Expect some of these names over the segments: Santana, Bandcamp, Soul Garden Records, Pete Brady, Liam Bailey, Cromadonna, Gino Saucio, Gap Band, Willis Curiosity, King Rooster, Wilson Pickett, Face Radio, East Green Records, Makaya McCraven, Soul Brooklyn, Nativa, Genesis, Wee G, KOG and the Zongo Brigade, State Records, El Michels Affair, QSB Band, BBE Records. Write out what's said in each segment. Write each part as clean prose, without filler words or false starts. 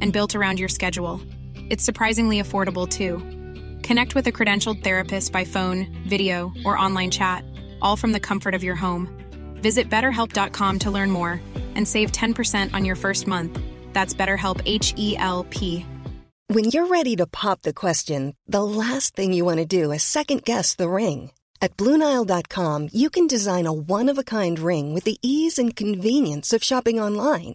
and built around your schedule. It's surprisingly affordable too. Connect with a credentialed therapist by phone, video, or online chat, all from the comfort of your home. Visit BetterHelp.com to learn more and save 10% on your first month. That's BetterHelp, H-E-L-P. When you're ready to pop the question, the last thing you want to do is second-guess the ring. At BlueNile.com, you can design a one-of-a-kind ring with the ease and convenience of shopping online.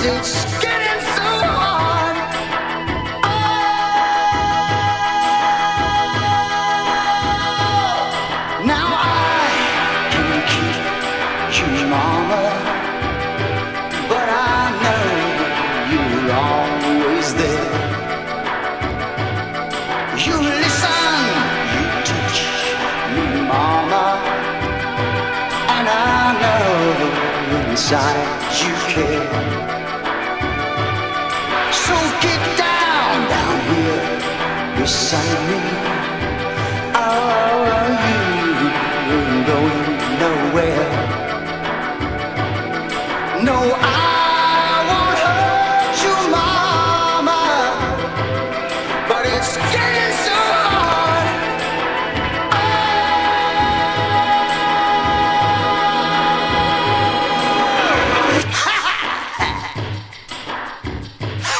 It's getting so hard. is there. You listen, you teach me, Mama, and I know inside you care. So get down, down here beside me. Oh, you ain't going nowhere. No, I won't hurt you, Mama, but it's getting so hard. Oh. Ha ha.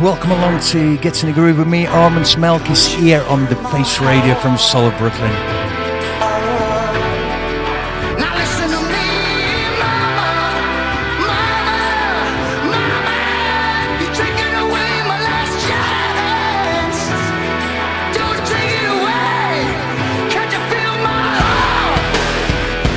Welcome along to Get In The Groove with me, Armands Melkis, here on the Face Radio from Soul Brooklyn. Now listen to me, Mama, Mama, Mama, you're taking away my last chance. Don't take it away, can't you feel my heart? Oh.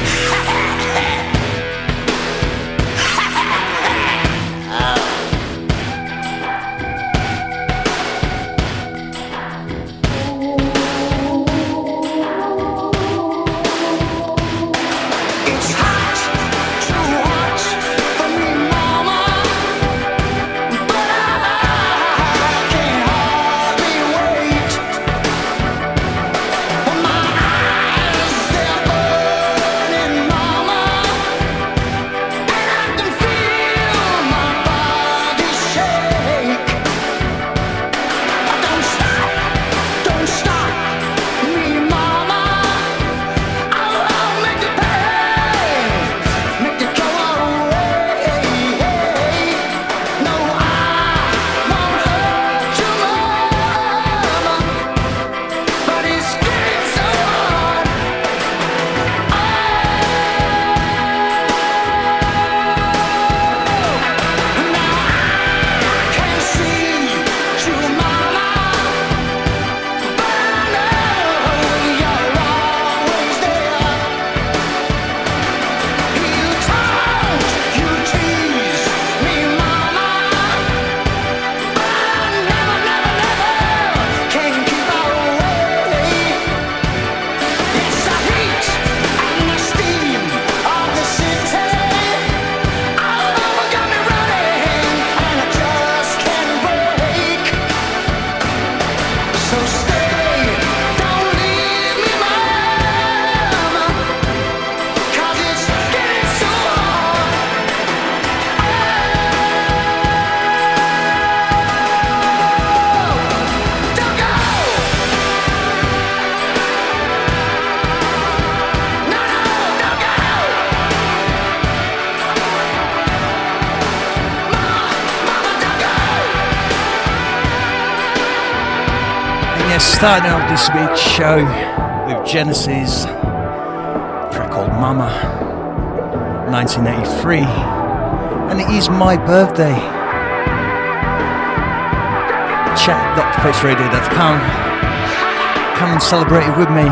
Starting out this week's show with Genesis, a track called Mama, 1983, and it is my birthday. Chat.faceradio.com, come and celebrate it with me.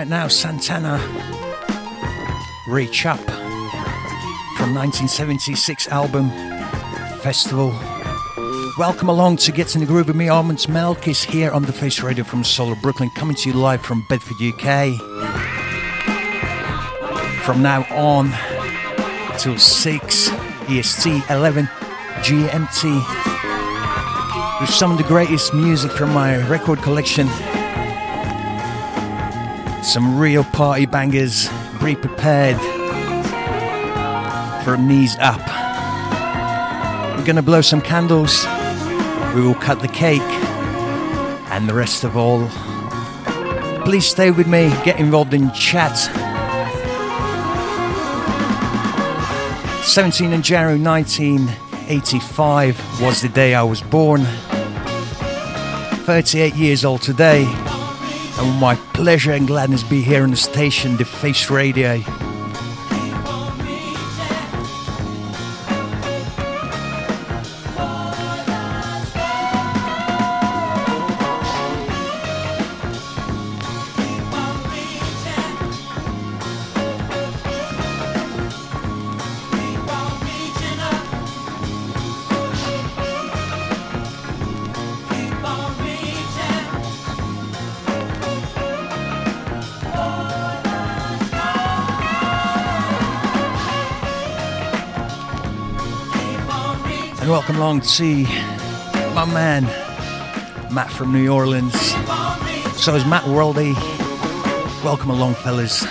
Right now, Santana, Reach Up, from 1976 album, Festival. Welcome along to Get In The Groove with me, Armands Melkis, here on the Face Radio from Soul Brooklyn, coming to you live from Bedford, UK. From now on till 6 EST, 11 GMT, with some of the greatest music from my record collection. Some real party bangers. Be prepared for knees up. We're going to blow some candles. We will cut the cake and the rest of all. Please stay with me. Get involved in chat. 17th of January 1985 was the day I was born. 38 years old today. And my pleasure and gladness be here on the station, the Face Radio. Welcome along to my man, Matt from New Orleans. So is Matt Worldy. Welcome along, fellas.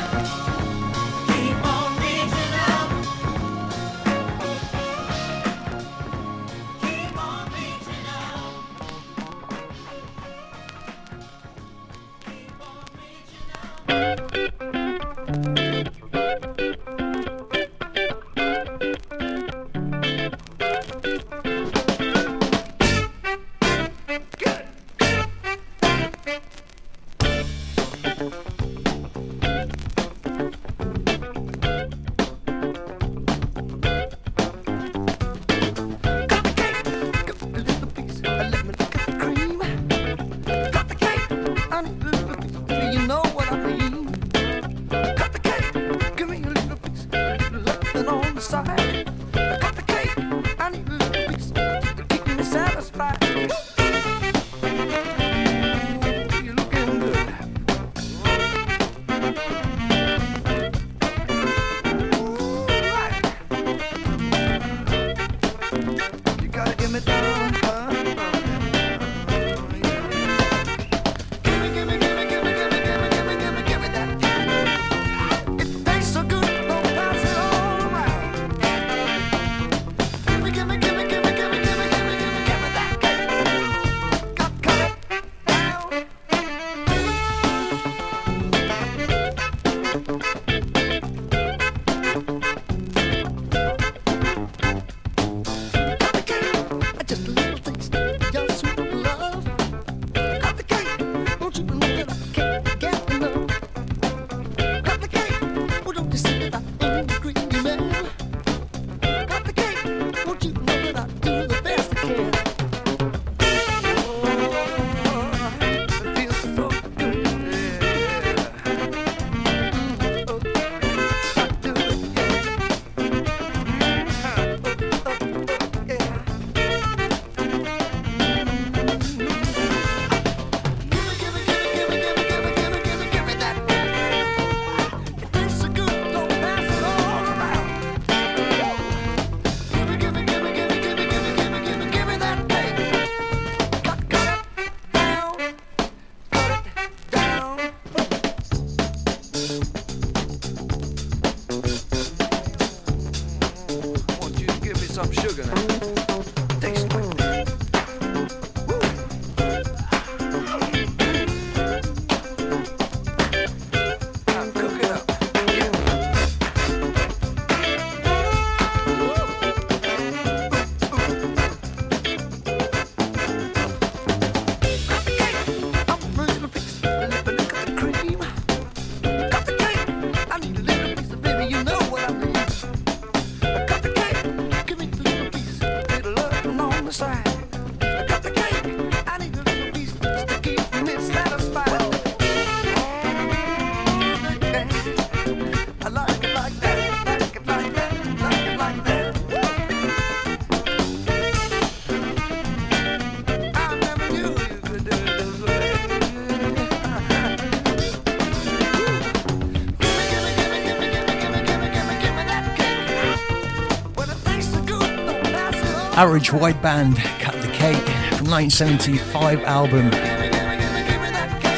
Average White Band, Cut the Cake, 1975 album.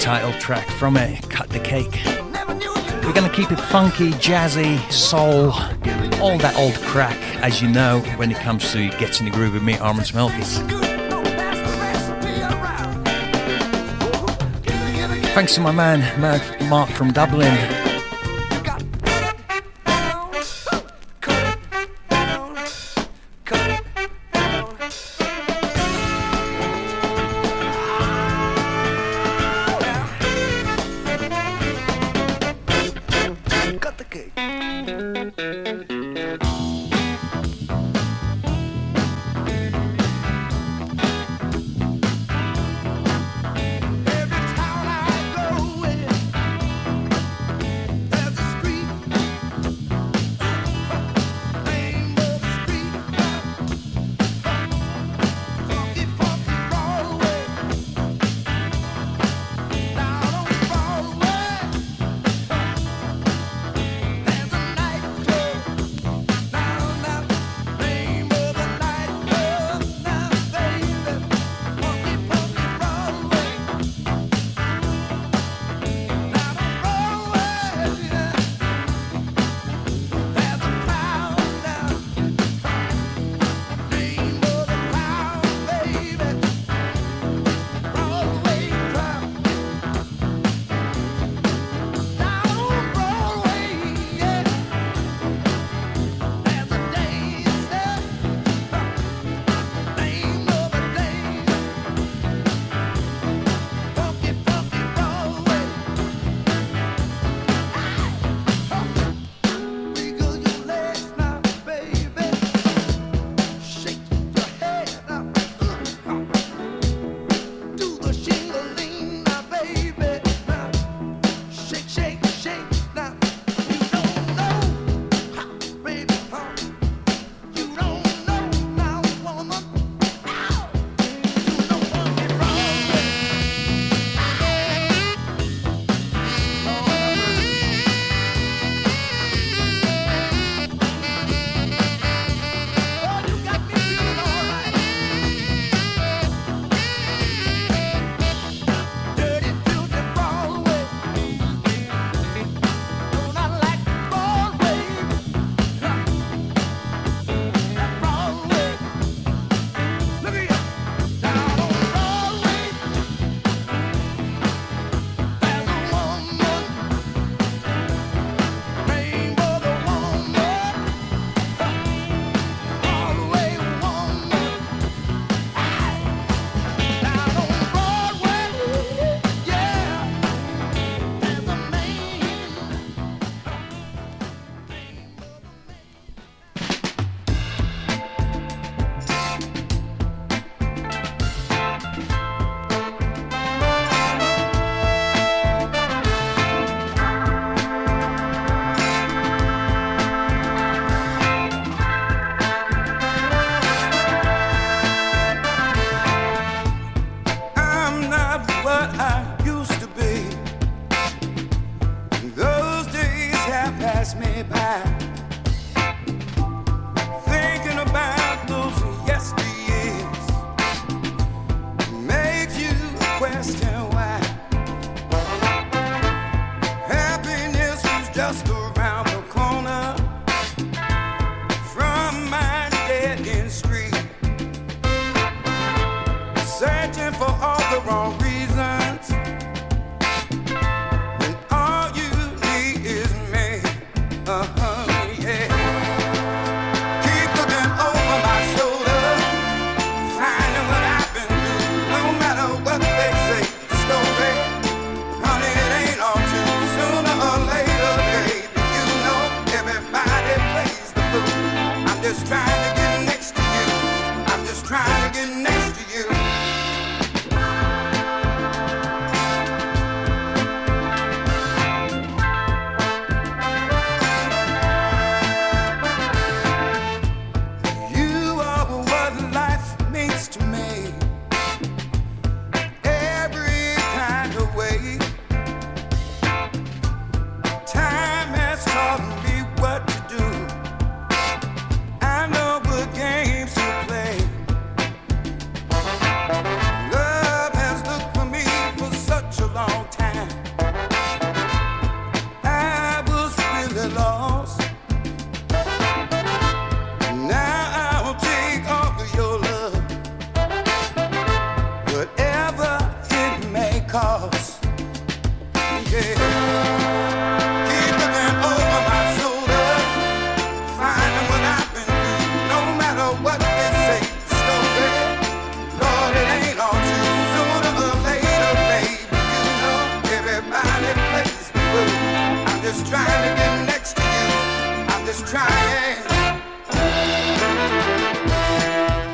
Title track from it, Cut the Cake. We're going to keep it funky, jazzy, soul, all that old crack, as you know, when it comes to Get In The Groove with me, Armands Melkis. Thanks to my man, Mark from Dublin.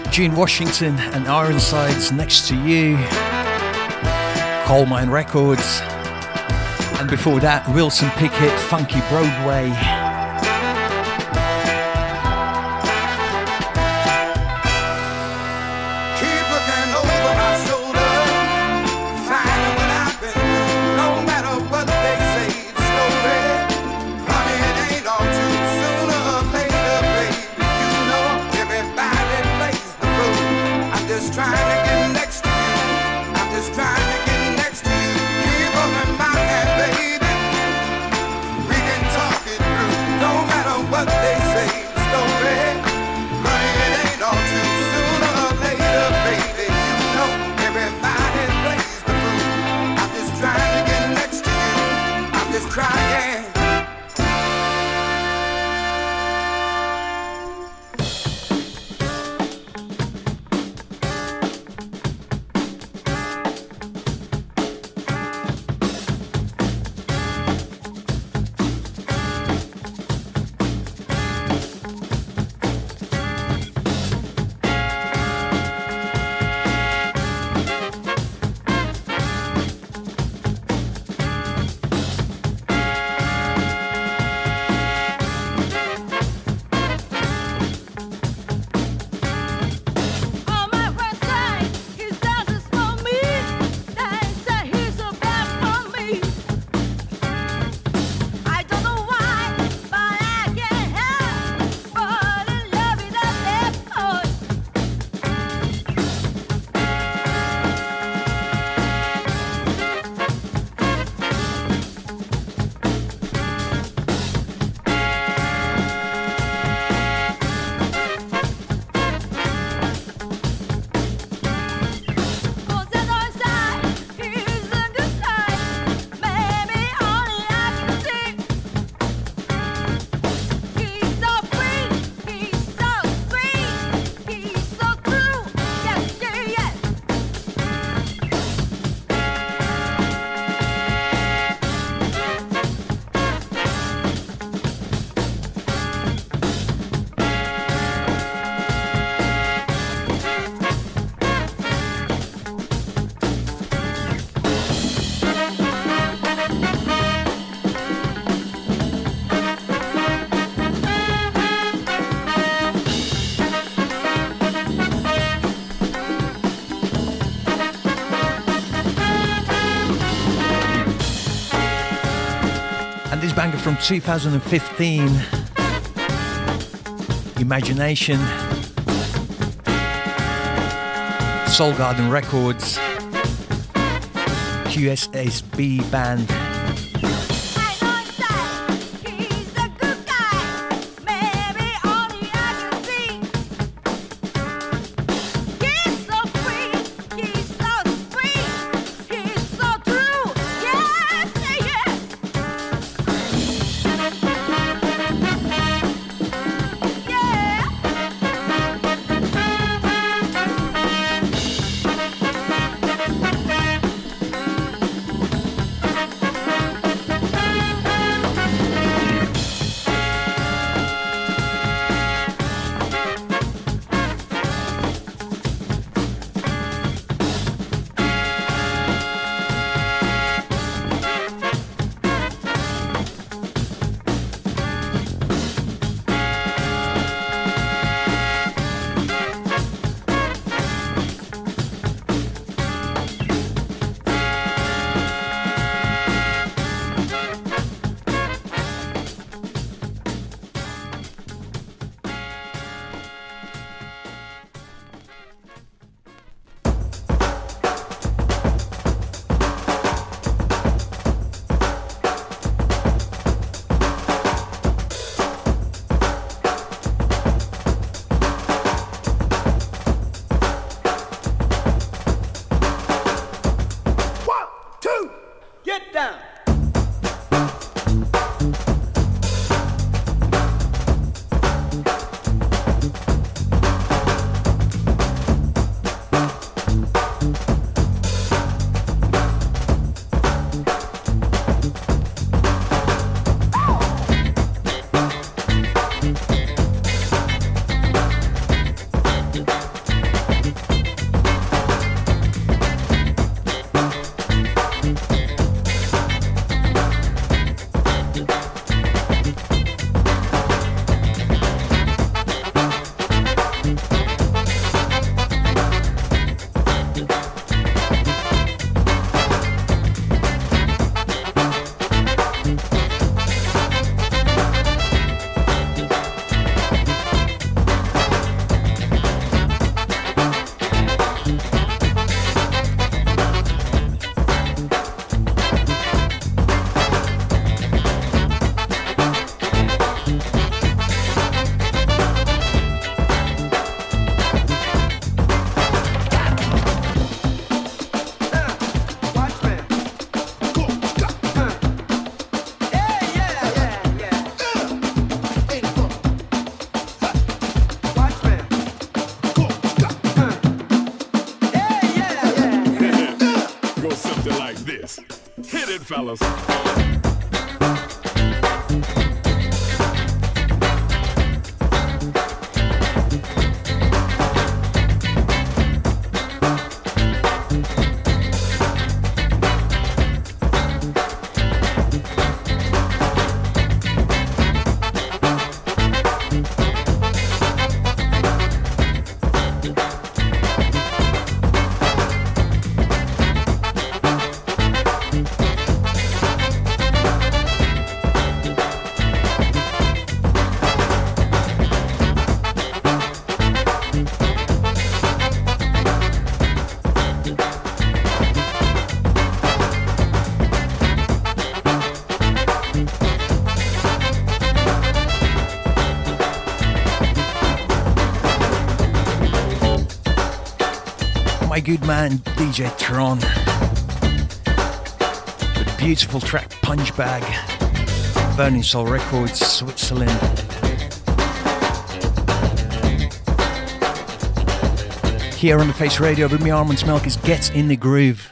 Gene Washington and Ironsides, Next to You, Coal Mine Records, and before that Wilson Pickett, Funky Broadway. Banger from 2015, Imagination, Soul Garden Records, QSB Band. Get down! Macombos. Good man, DJ Tron. The beautiful track Punch Bag, Burning Soul Records, Switzerland. Here on the Face Radio with me, Armands Melkis, Get In The Groove.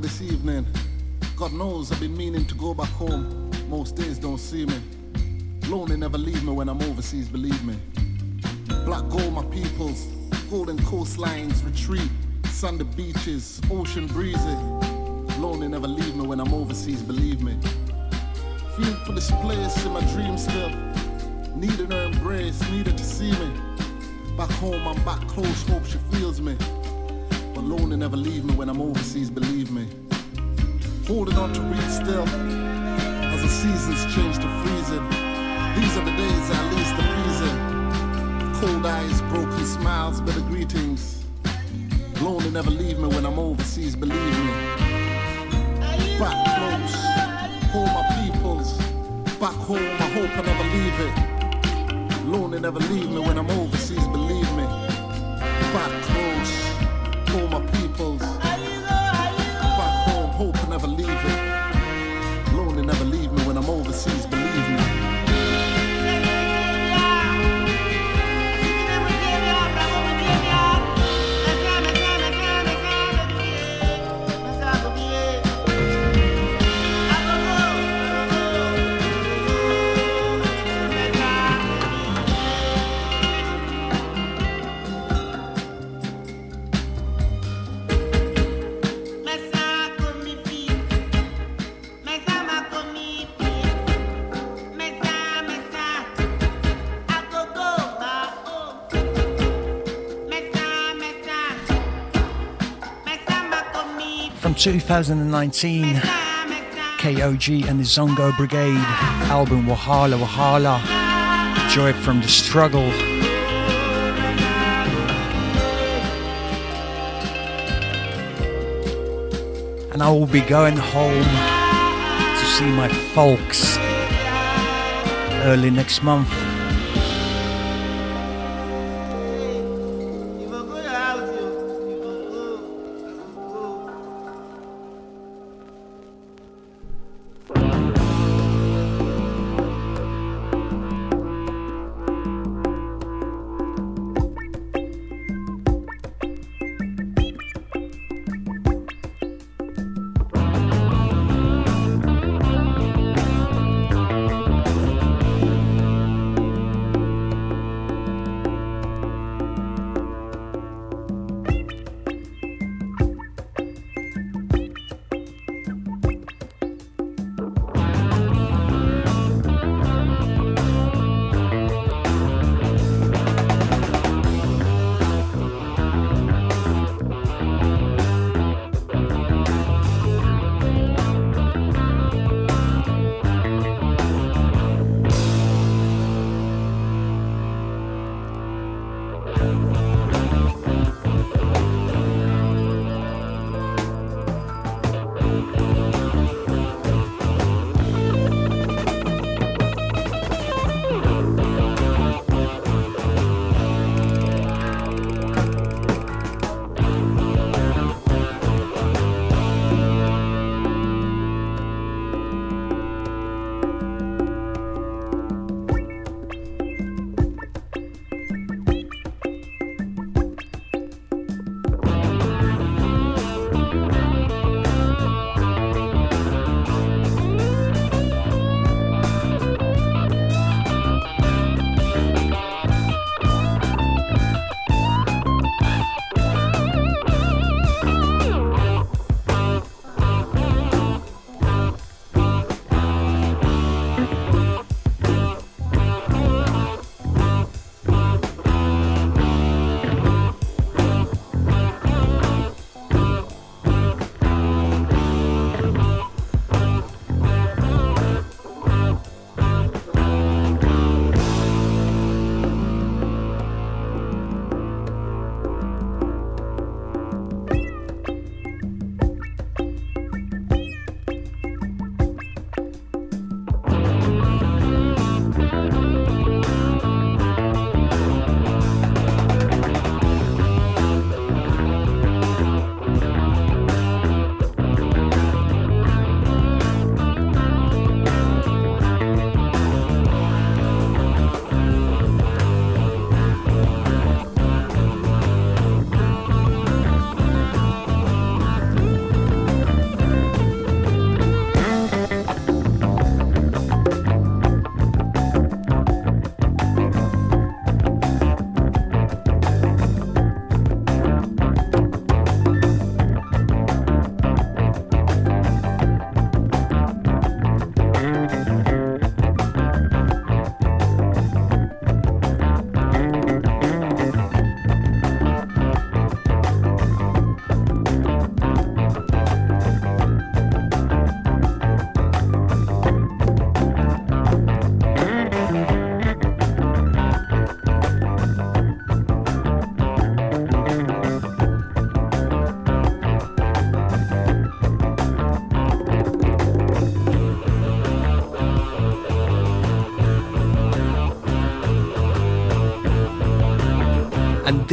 This evening, God knows I've been meaning to go back home. Most days don't see me. Lonely never leave me when I'm overseas, believe me. Black gold, my peoples, golden coastlines, retreat, sandy beaches, ocean breezy. Lonely never leave me when I'm overseas, believe me. Feeling for this place in my dreams still. Needed her embrace, needed to see me. Back home, I'm back close, hope she feels me. Lonely never leave me when I'm overseas, believe me. Holding on to read still, as the seasons change to freezing. These are the days I least appeasing. Cold eyes, broken smiles, bitter greetings. Lonely never leave me when I'm overseas, believe me. Back close, back home, I hope I never leave it. Lonely never leave me when I'm overseas, believe me. Back close, all my peoples. Back home, hope I never leave it. Lonely never leave me when I'm overseas, believe me. From 2019, KOG and the Zongo Brigade, album Wahala Wahala, Joy from the Struggle. And I will be going home to see my folks early next month.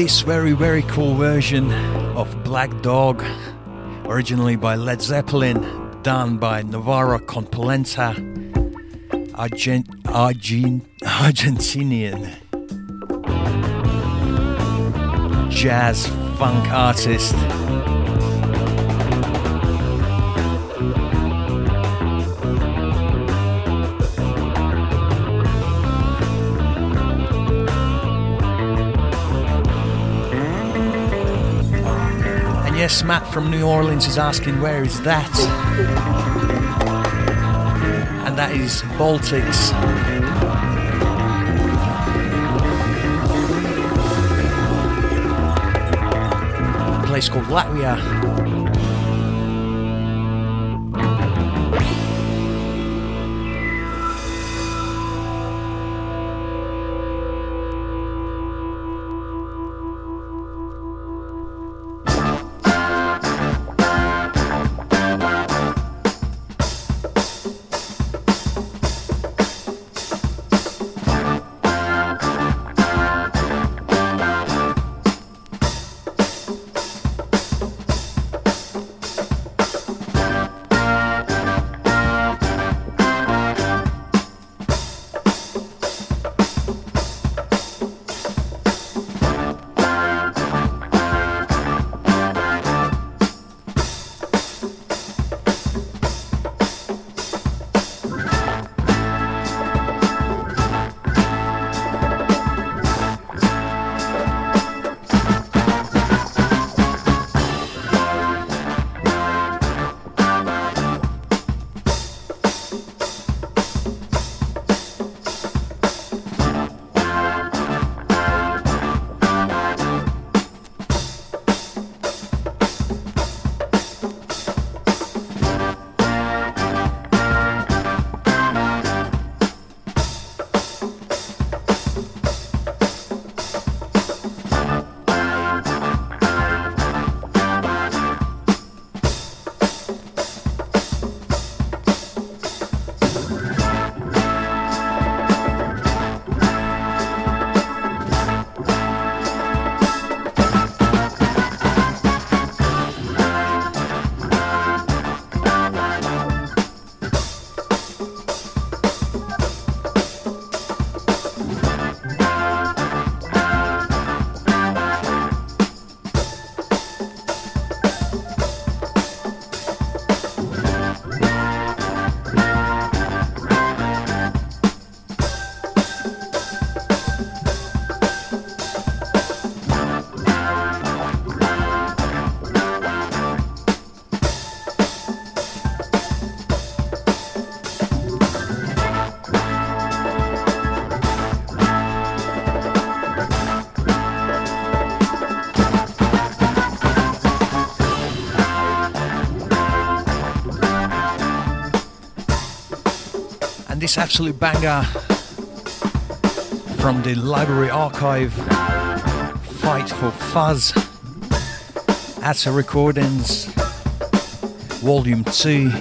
this very, very cool version of Black Dog, originally by Led Zeppelin, done by Navarro Compolenta, Argentinian jazz funk artist. Yes, Matt from New Orleans is asking, where is that? And that is Baltics. A place called Latvia. This absolute banger from the Library Archive, Fight for Fuzz, Atta Recordings, Volume 2.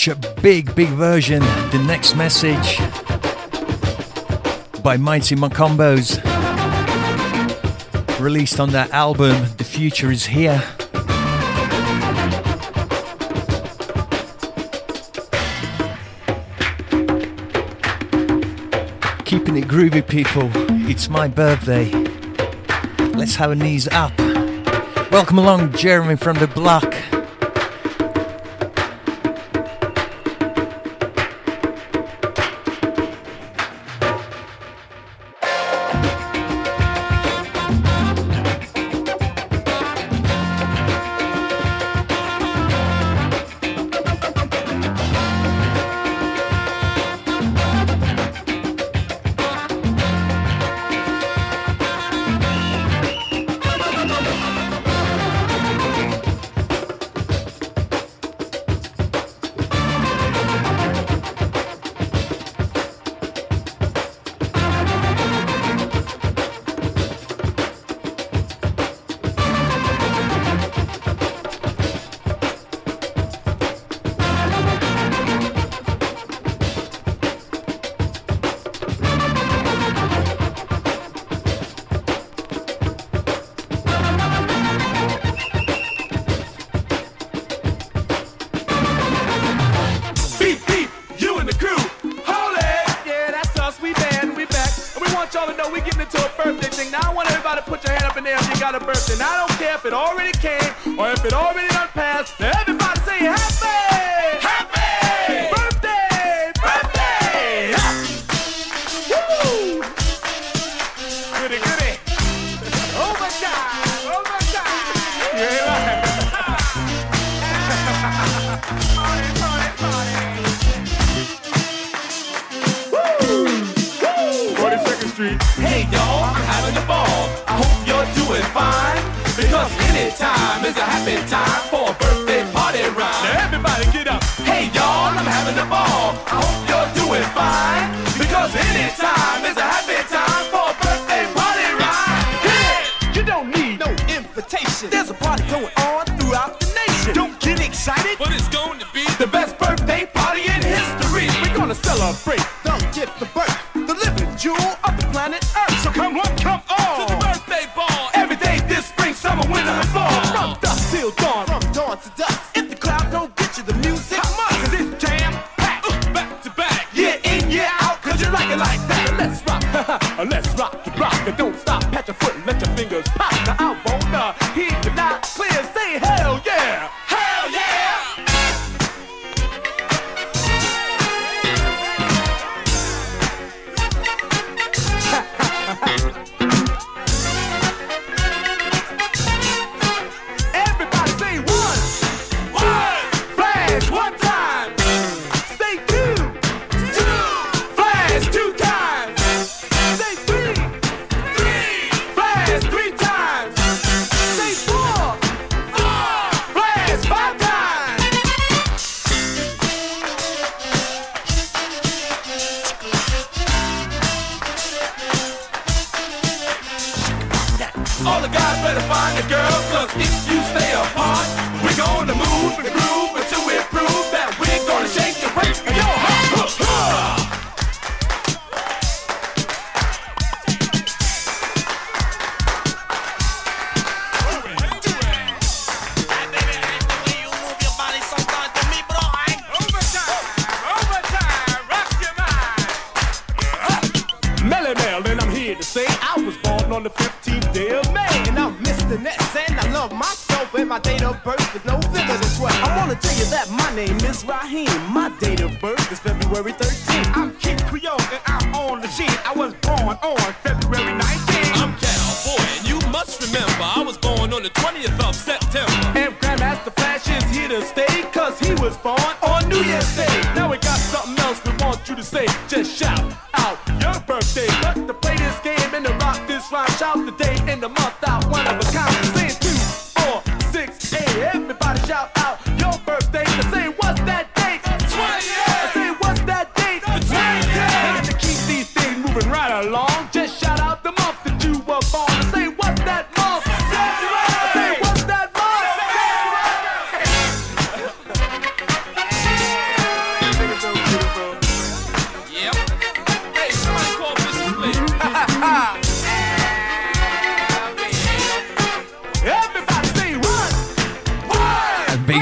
such a big version. The Next Message by Mighty Macombos, released on their album The Future Is Here. Keeping it groovy, people. It's my birthday. Let's have a knees up. Welcome along, Jeremy from the block.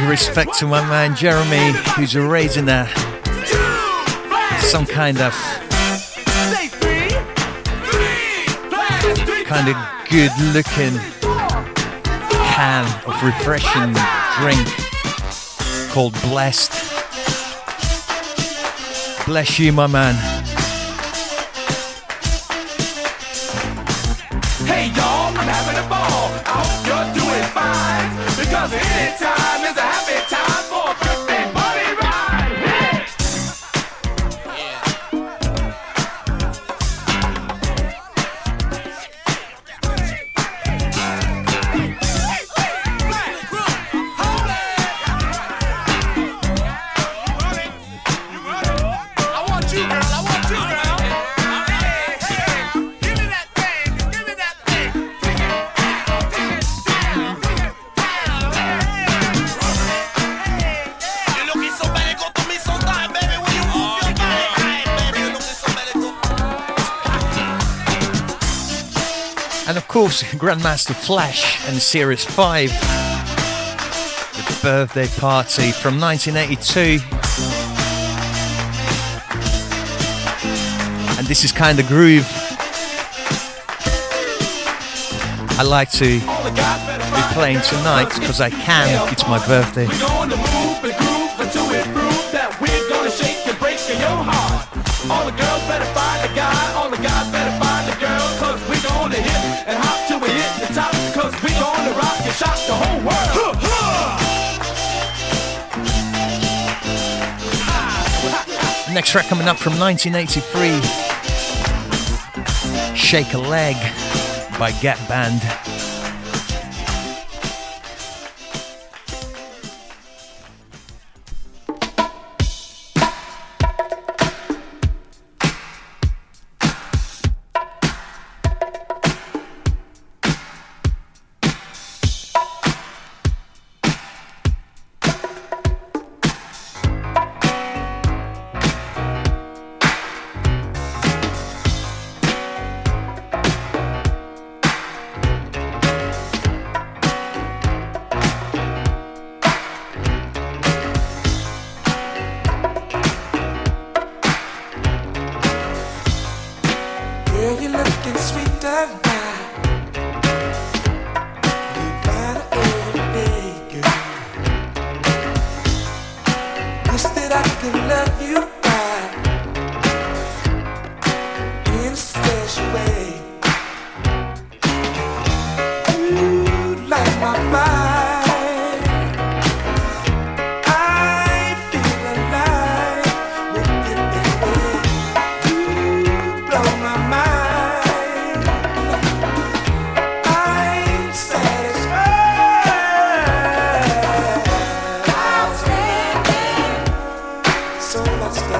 respect to my man Jeremy, who's raising some kind of good-looking can of refreshing drink called Blessed. Bless you, my man. Hey, y'all, I'm having a ball. I hope you're doing fine, because any time is a happy time for a birthday party ride. Of course, Grandmaster Flash and Furious 5, the birthday party from 1982, and this is Kind of Groove. I like to be playing tonight because I can. It's my birthday. Next track coming up from 1983, Shake a Leg by Gap Band. So much.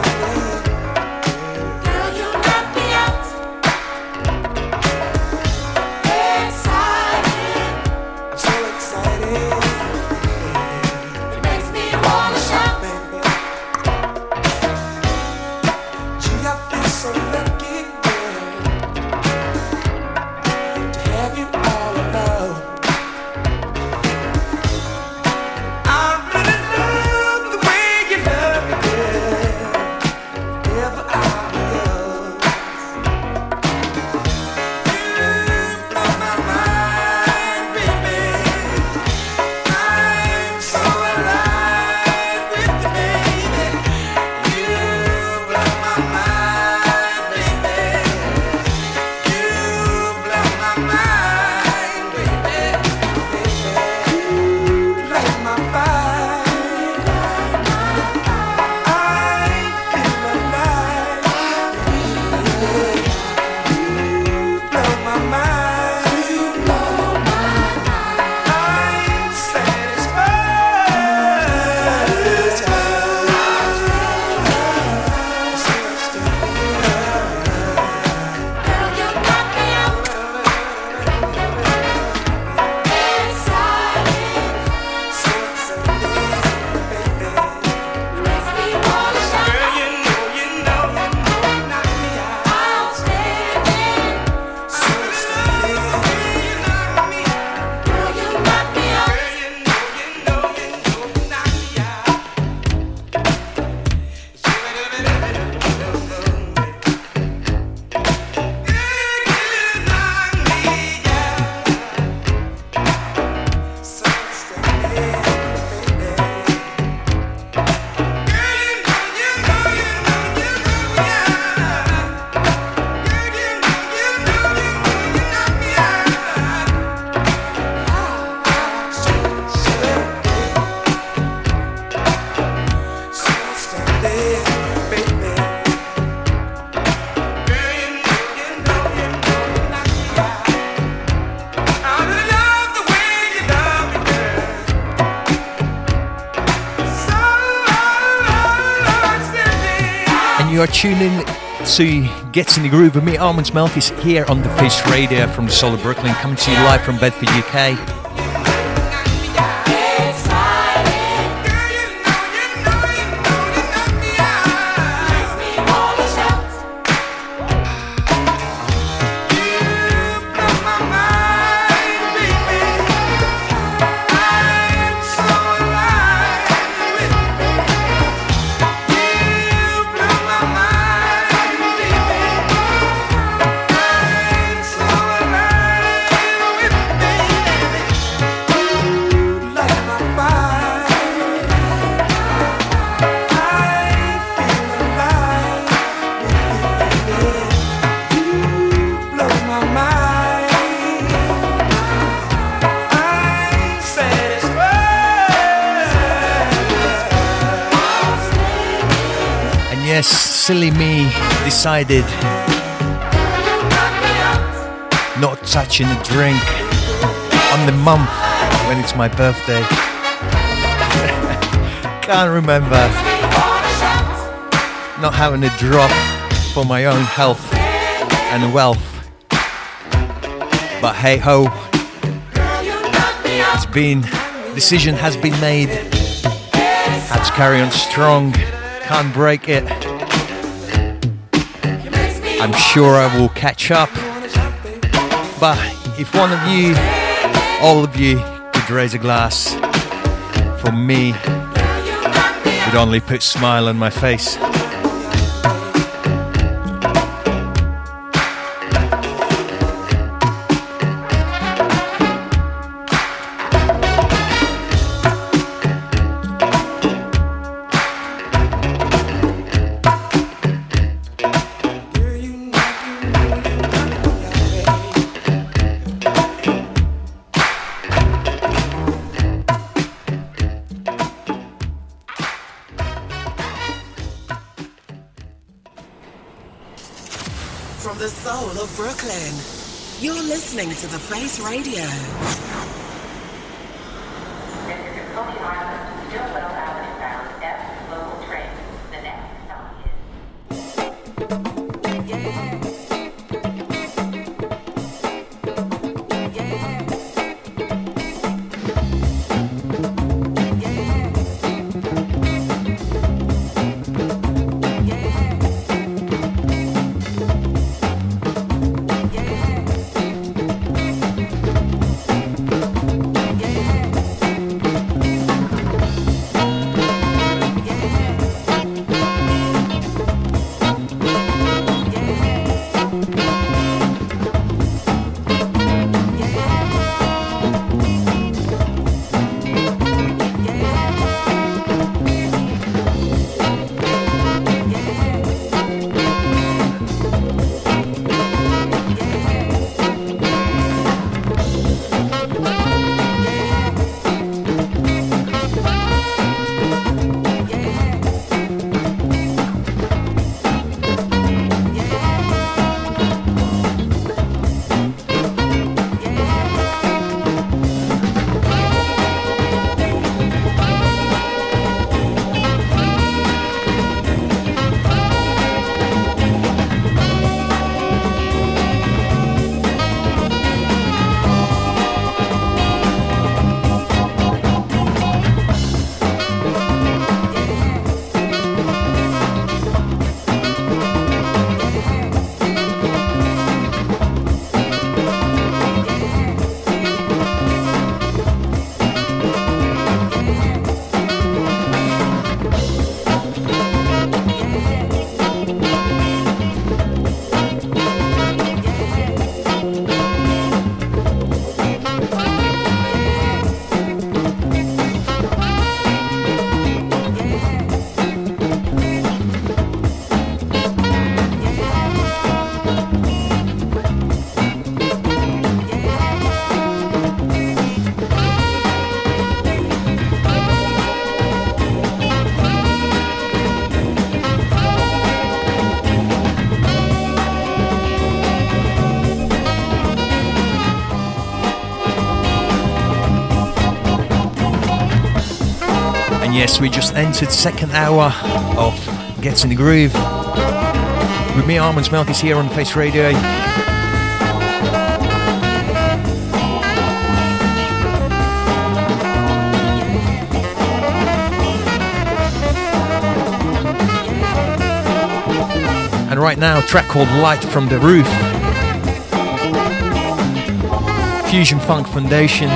you are tuning to Get In The Groove with me, Armands Melkis, here on the Face Radio from the Soul Brooklyn, coming to you live from Bedford, UK. Silly me decided not touching a drink on the month when it's my birthday. Can't remember not having a drop for my own health and wealth. But hey ho, it's been, decision has been made. Had to carry on strong, can't break it. I'm sure I will catch up, but if one of you, all of you, could raise a glass for me, it would only put a smile on my face. Listening to the Face Radio. Yes, we just entered second hour of Get In The Groove With me, Armands Melkis, here on Face Radio. And right now, a track called Light From The Roof. Fusion Funk Foundation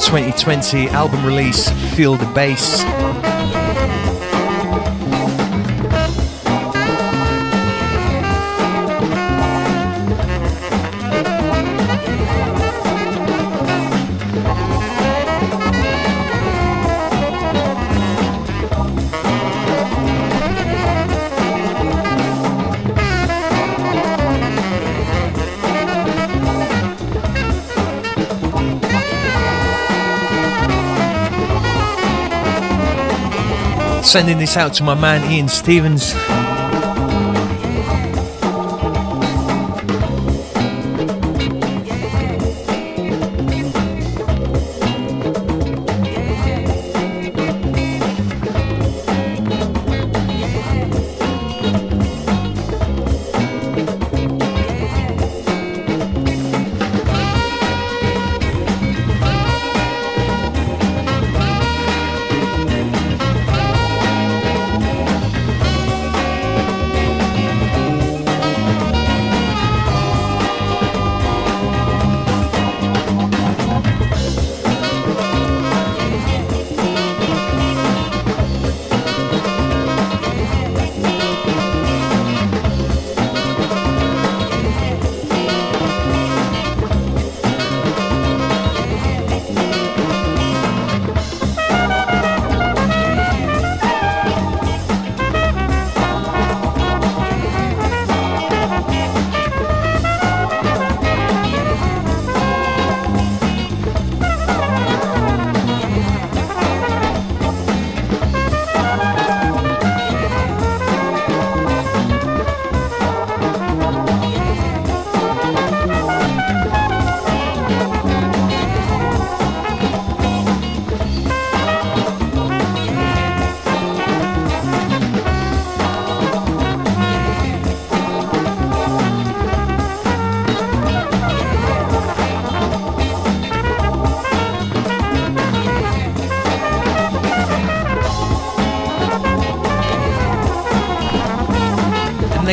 2020 album release, Feel The Bass. Sending this out to my man Ian Stevens.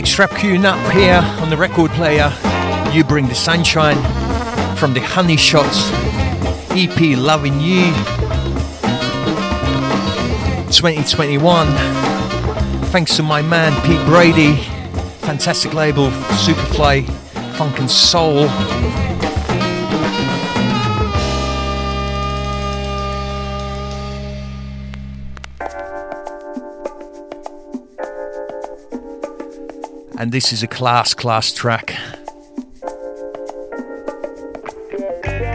Next trap queuing up here on the record player, You Bring the Sunshine from the Honey Shots EP Loving You 2021. Thanks to my man Pete Brady, fantastic label Superfly Funk and Soul. And this is a class track. Hey!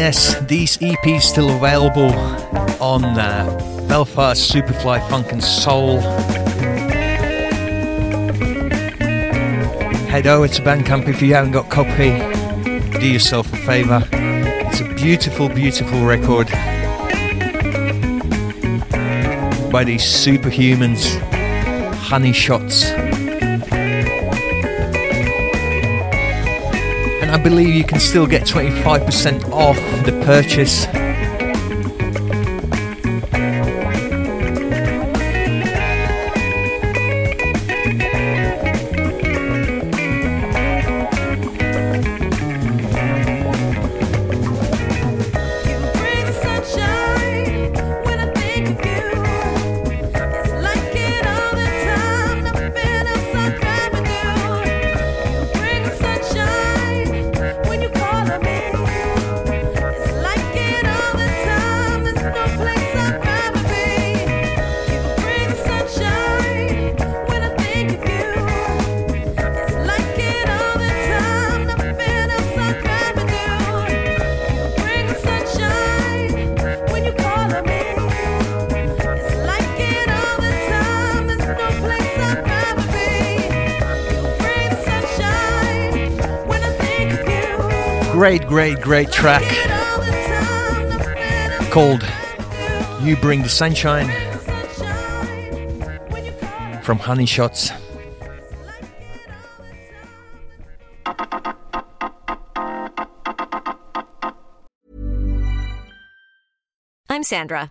yes, these EPs still available on Belfast Superfly Funk and Soul. Head over to Bandcamp if you haven't got a copy. Do yourself a favour. It's a beautiful, beautiful record by these superhumans, Honey Shots. I believe you can still get 25% off the purchase. Great track called You Bring the Sunshine from Honey Shots. I'm Sandra,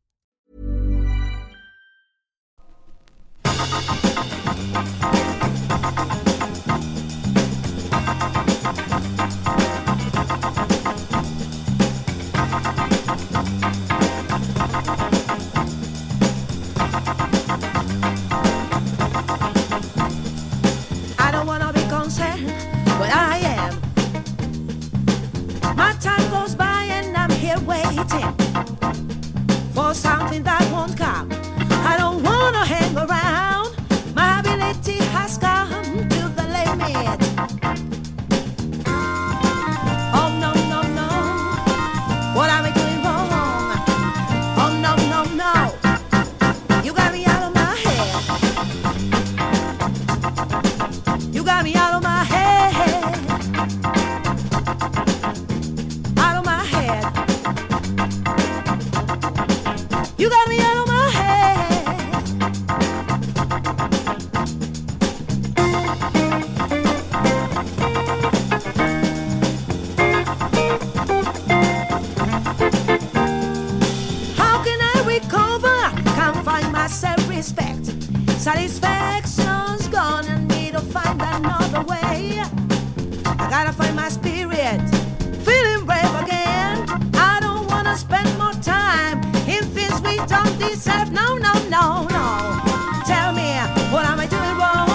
I don't want to be concerned, but I am. My time goes by and I'm here waiting for something that won't come. I don't want to hang around. Has come to the limit. Oh no, no, no, what am I doing wrong? Oh no, no, no, you got me out of my head. You got me out of my head. Out of my head. You got me out of my head. Satisfaction's gone and me to find another way. I gotta find my spirit, feeling brave again. I don't wanna spend more time in things we don't deserve. No, no, no, no. Tell me, what am I doing wrong?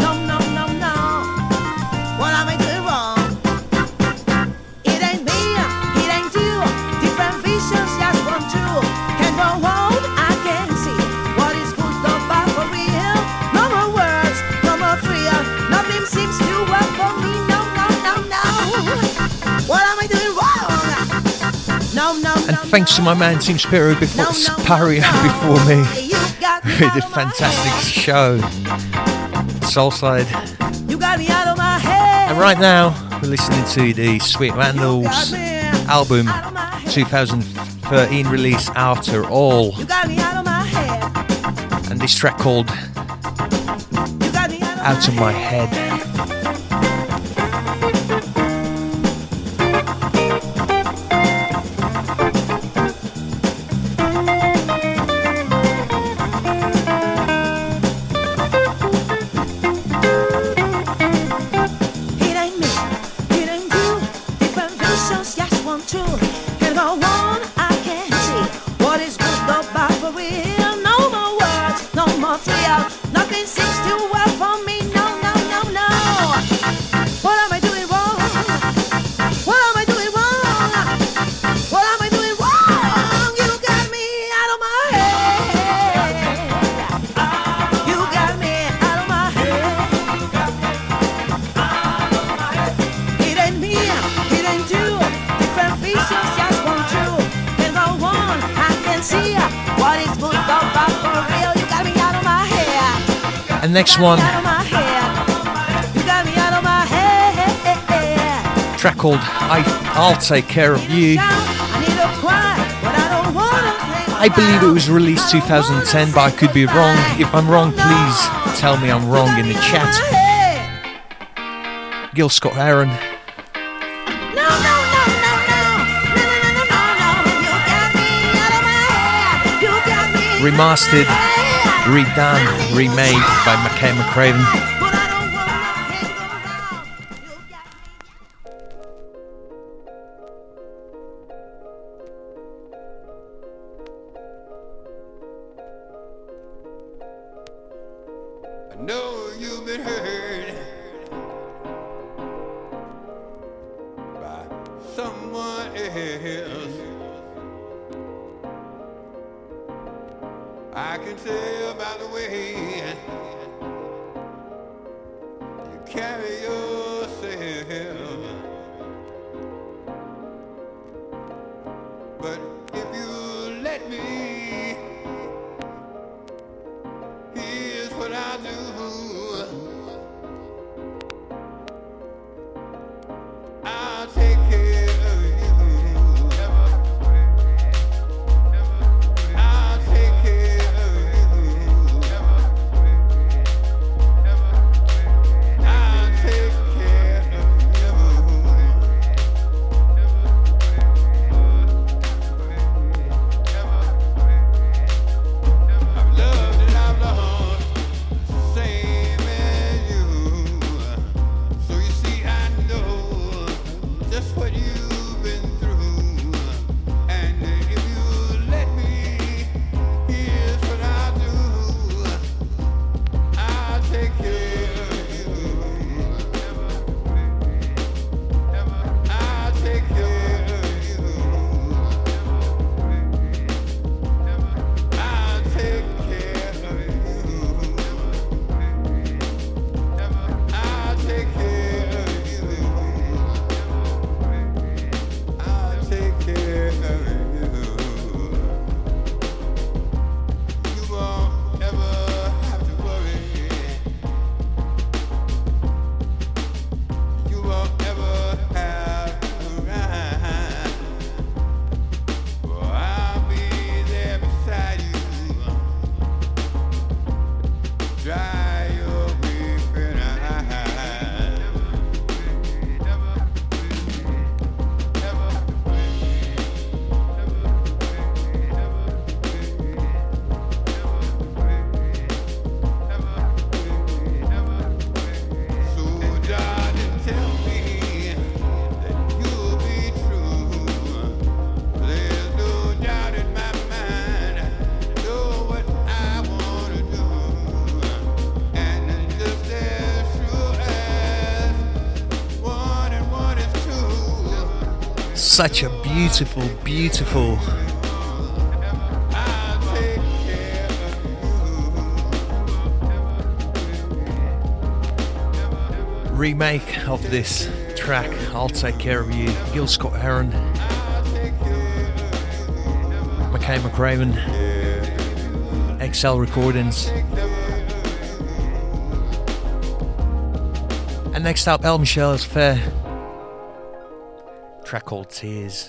No, no, no, no. What am I doing wrong? It ain't me, it ain't you. Different visions, just one, two. Can't go on. Seems to work for me. No, no, no, no. What am I doing wrong? No, no, no. And thanks to my man Team Spiro before Pario before me. We did a fantastic show. Soulside. You got me out of my head. And right now we're listening to the Sweet Vandals album 2015. 2013 release After All. You got me out of my head. And this track called Out of My Head. Next one, track called I'll Take Care of You. I believe it was released 2010, but I could be wrong. If I'm wrong, please tell me I'm wrong in the chat. Gil Scott Heron. Remastered. Redone, remade by Makaya McCraven. I know you've been hurt by someone else. I can tell by the way you carry yourself. But if you let me, here's what I'll do. I'll take care of you. Such a beautiful, beautiful remake of this track, I'll Take Care of You, Gil Scott Heron, Makaya McCraven, XL Recordings. And next up, El Michels Affair. Track called Tears.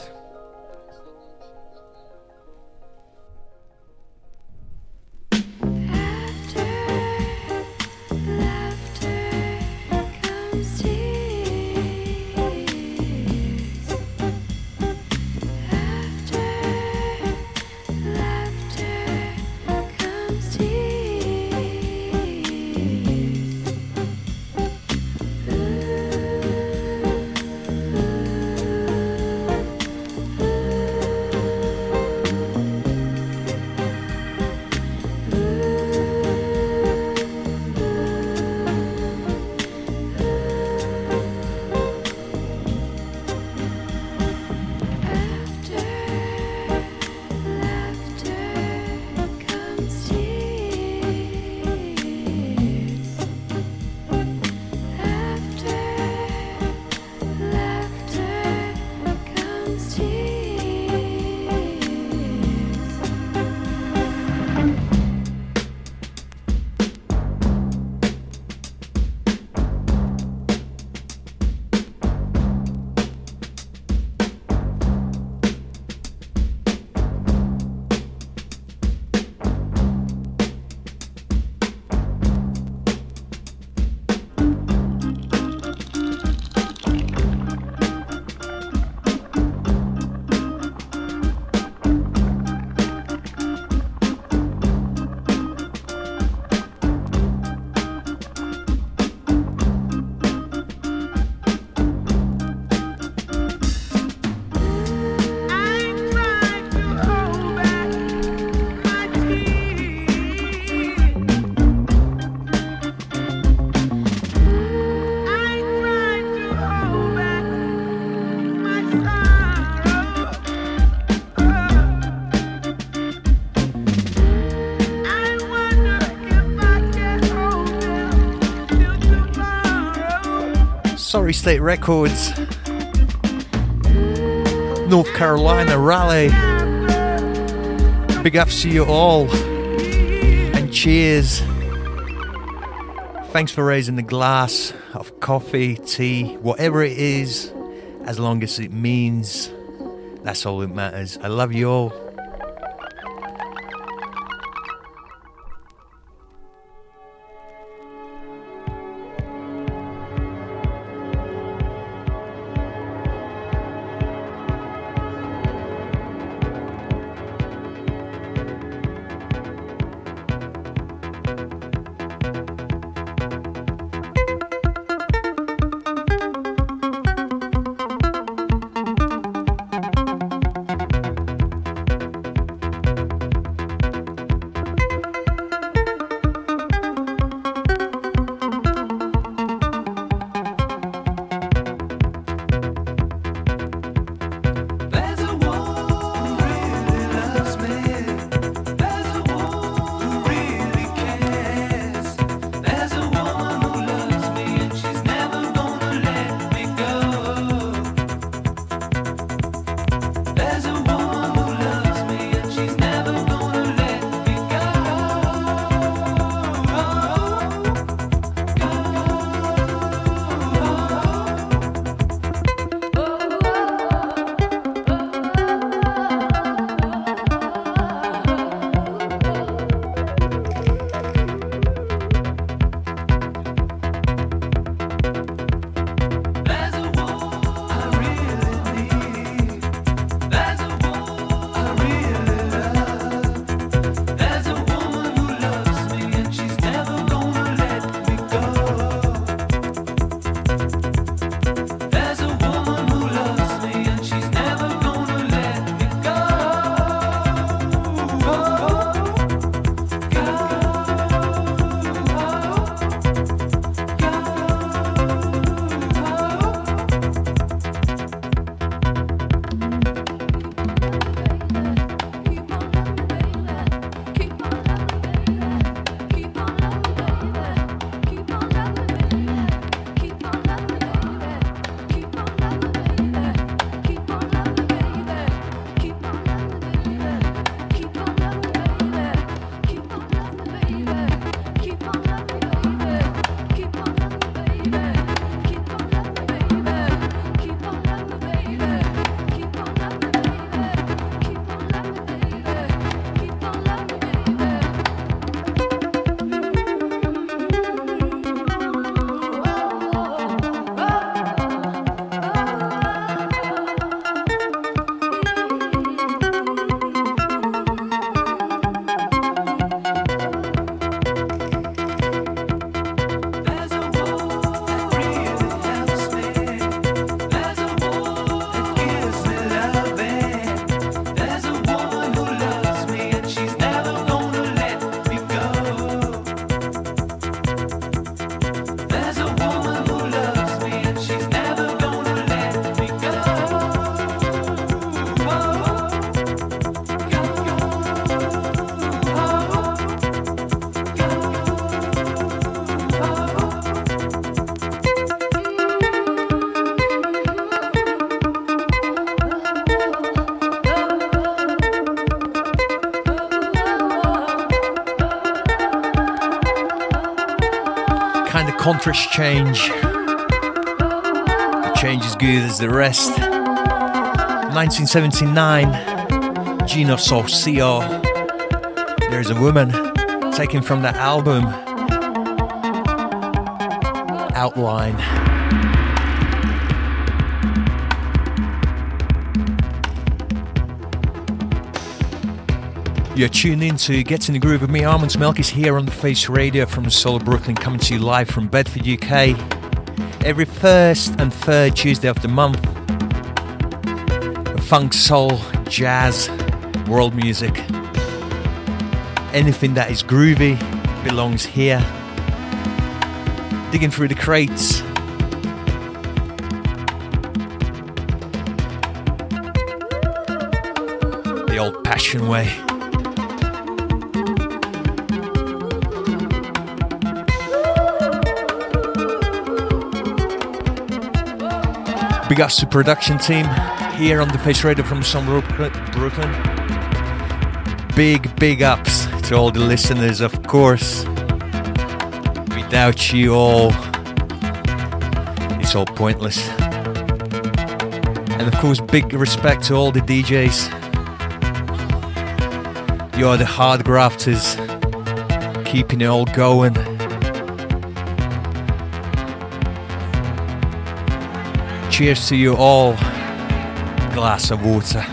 Sorry State Records, North Carolina, Raleigh. Big ups to you all, and cheers. Thanks for raising the glass of coffee, tea, whatever it is, as long as it means. That's all that matters. I love you all. Contrast change. The change is good as the rest. 1979, Gino Saucio. There's a Woman, taken from that album, Outline. You're tuned in to Get In The Groove with me, Armands Melkis, here on the Face Radio from the Soul Brooklyn, coming to you live from Bedford, UK, every first and third Tuesday of the month. Funk, soul, jazz, world music. Anything that is groovy belongs here. Digging through the crates. The old-fashioned way. Big ups to production team here on the Face Radio from Soul Brooklyn. Big ups to all the listeners, of course. Without you all, it's all pointless. And of course, big respect to all the DJs. You are the hard grafters, keeping it all going. Cheers to you all. Glass of water.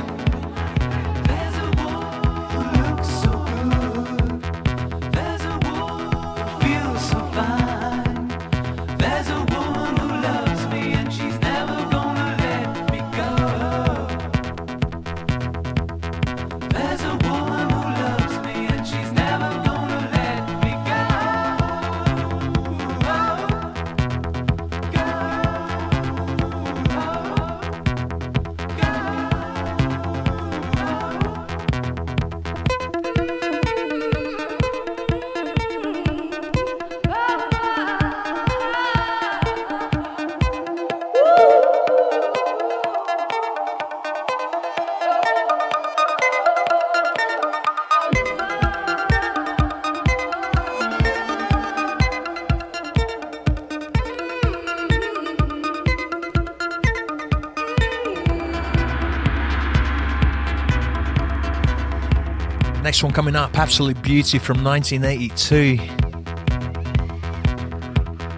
Next one coming up, absolute beauty from 1982,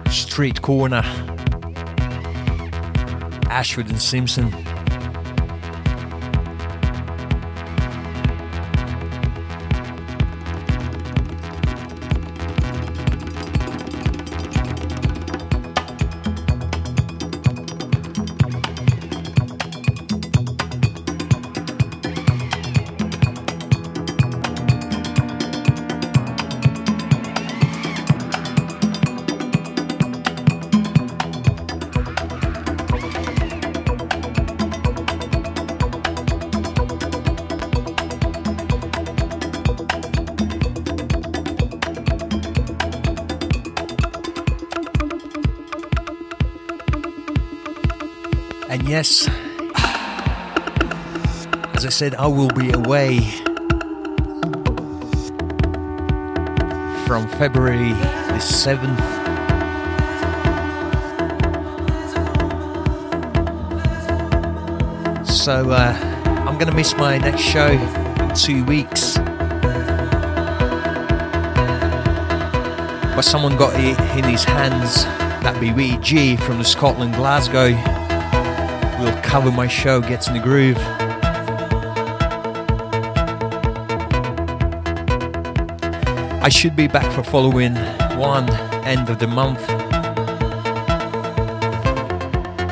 Street Corner, Ashford and Simpson. Yes, as I said, I will be away from February the 7th. So I'm going to miss my next show in 2 weeks. But someone got it in his hands, that'd be Wee G from the Scotland, Glasgow. We'll cover my show, Get In The Groove. I should be back for following one, end of the month.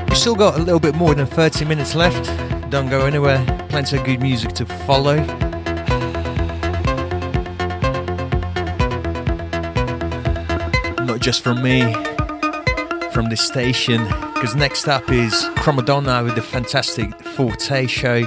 We've still got a little bit more than 30 minutes left. Don't go anywhere. Plenty of good music to follow. Not just from me, from this station. Because next up is Cromadonna with the fantastic Forte show.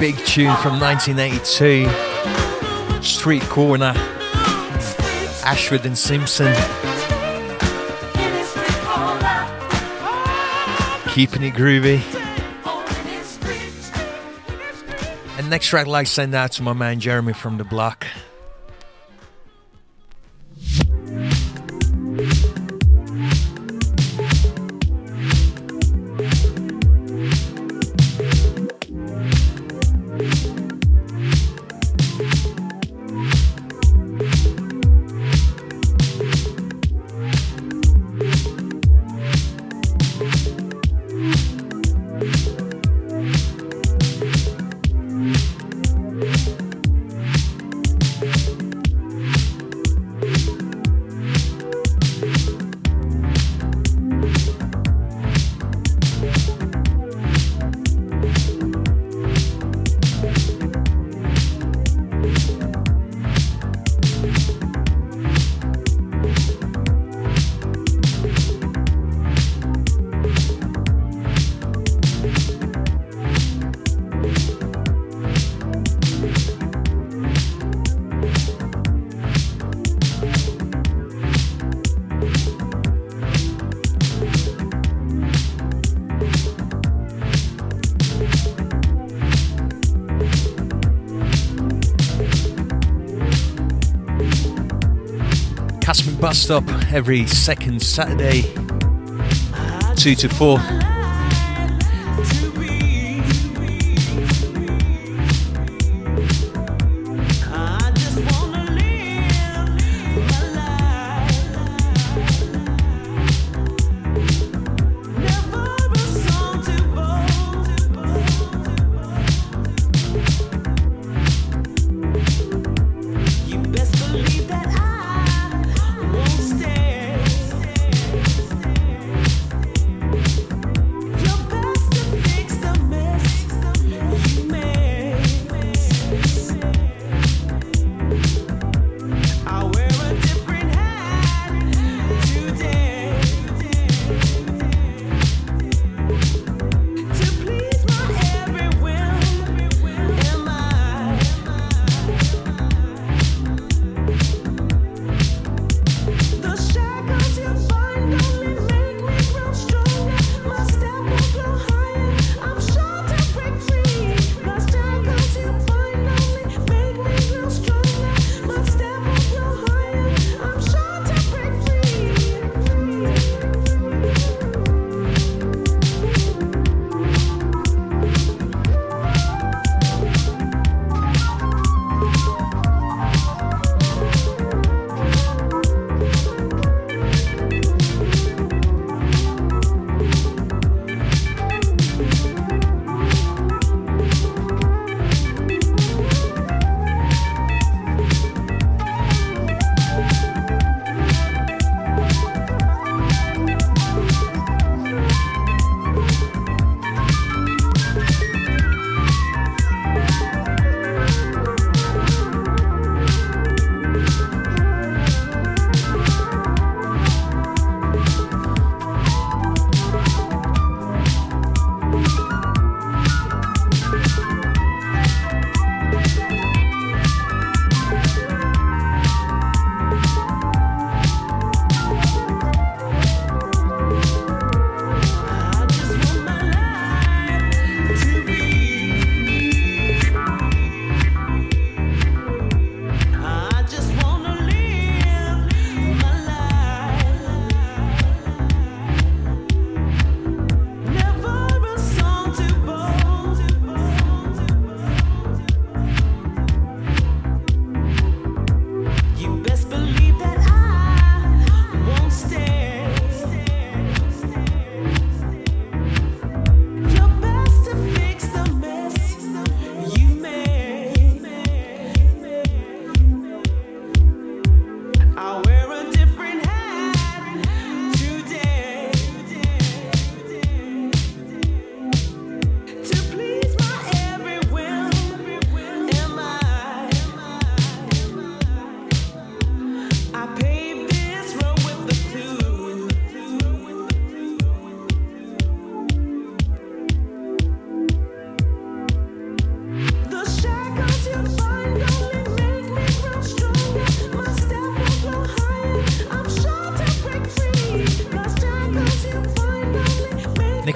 big tune from 1982, Street Corner, Ashford and Simpson. Keeping it groovy. And next track I'd like to send out to my man Jeremy from the block. Bust up every second Saturday, 2 to 4.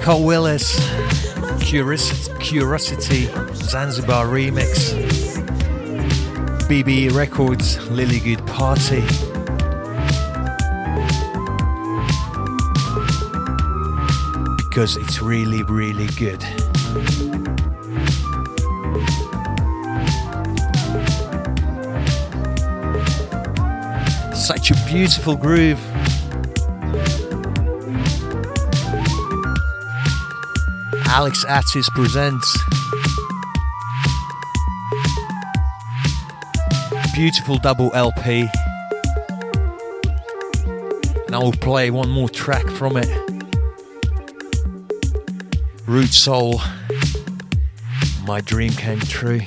Cole Willis, Curiosity, Zanzibar Remix, BBE Records, Lily Good Party. Because it's really, really good. Such a beautiful groove. Alex Attis presents beautiful double LP, and I will play one more track from it. Root Soul, My Dream Came True.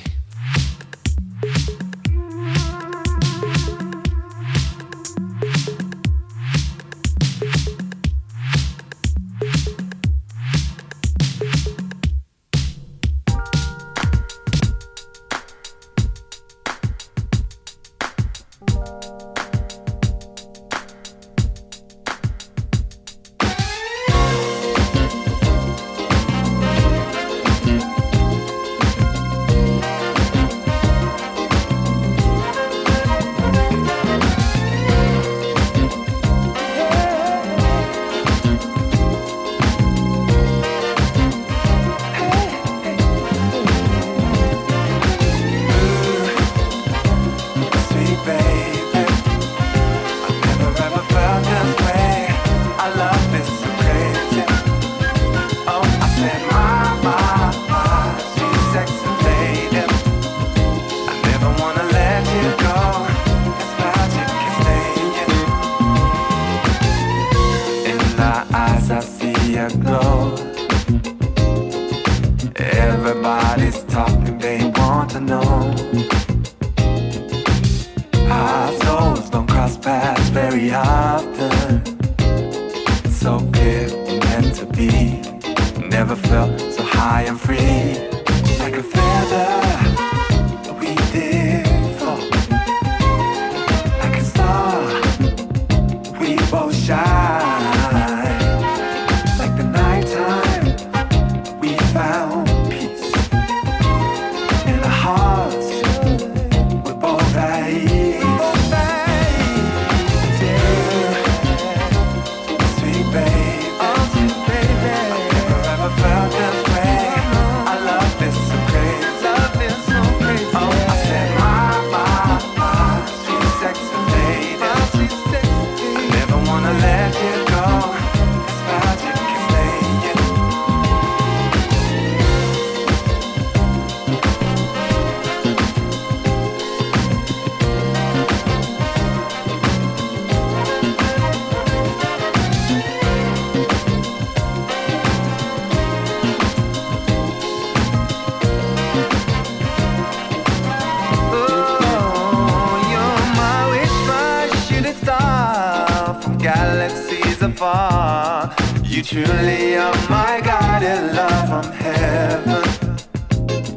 Truly, oh my God, in love from heaven.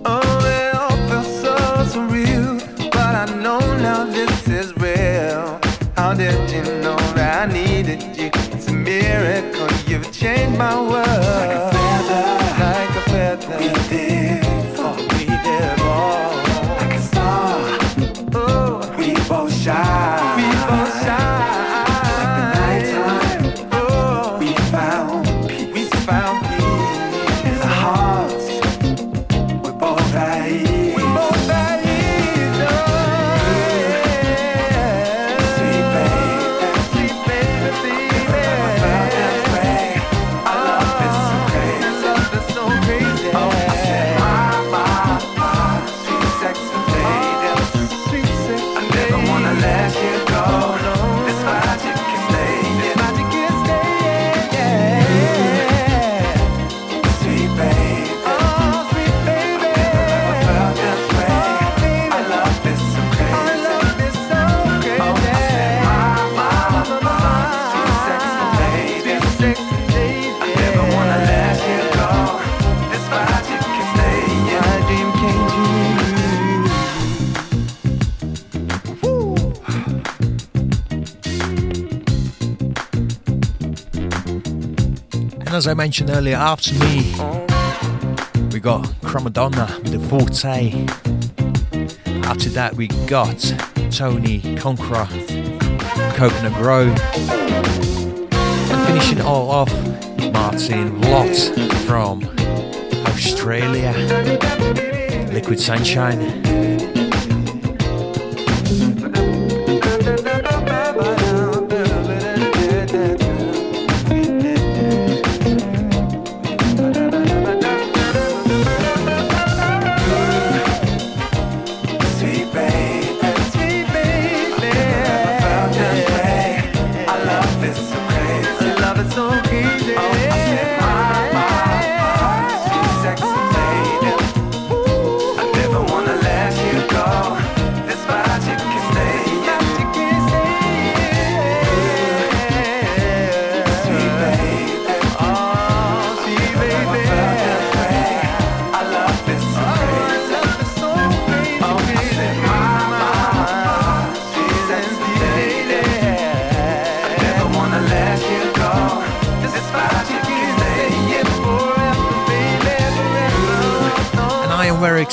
Oh, it all feels so surreal, but I know now this is real. How did you know that I needed you? It's a miracle, you've changed my world. Like a feather, we did fall, we did fall. Like a star, oh, we both shine, we both shine. And as I mentioned earlier, after me, we got Cromadonna with The Forte. After that, we got Tony Conqueror, Coconut Grove. And finishing all off, Martin Lott from Australia, Liquid Sunshine.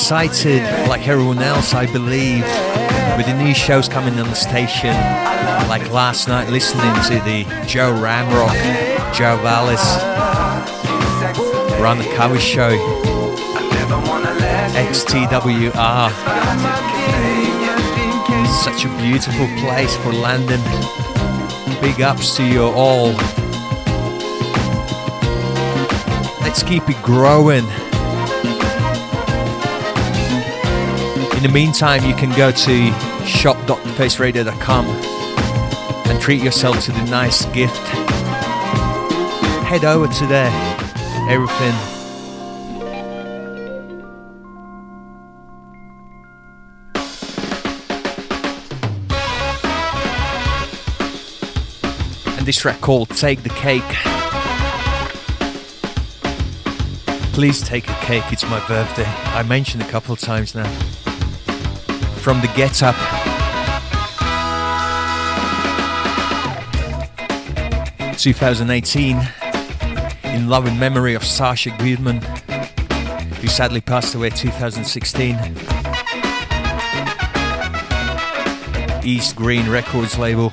Excited, like everyone else, I believe, with the new shows coming on the station. Like last night, listening to the Joe Ramrock, Joe Vallis, Ron the Cover Show, XTWR. Such a beautiful place for London. Big ups to you all. Let's keep it growing. In the meantime, you can go to shop.faceradio.com and treat yourself to the nice gift. Head over to there. Everything. And this track called Take the Cake. Please take a cake, it's my birthday. I mentioned a couple of times now. From the Get Up. In 2018, in love and memory of Sacha Guitman, who sadly passed away in 2016. East Green Records label.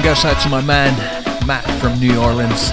song goes out to my man, Matt from New Orleans.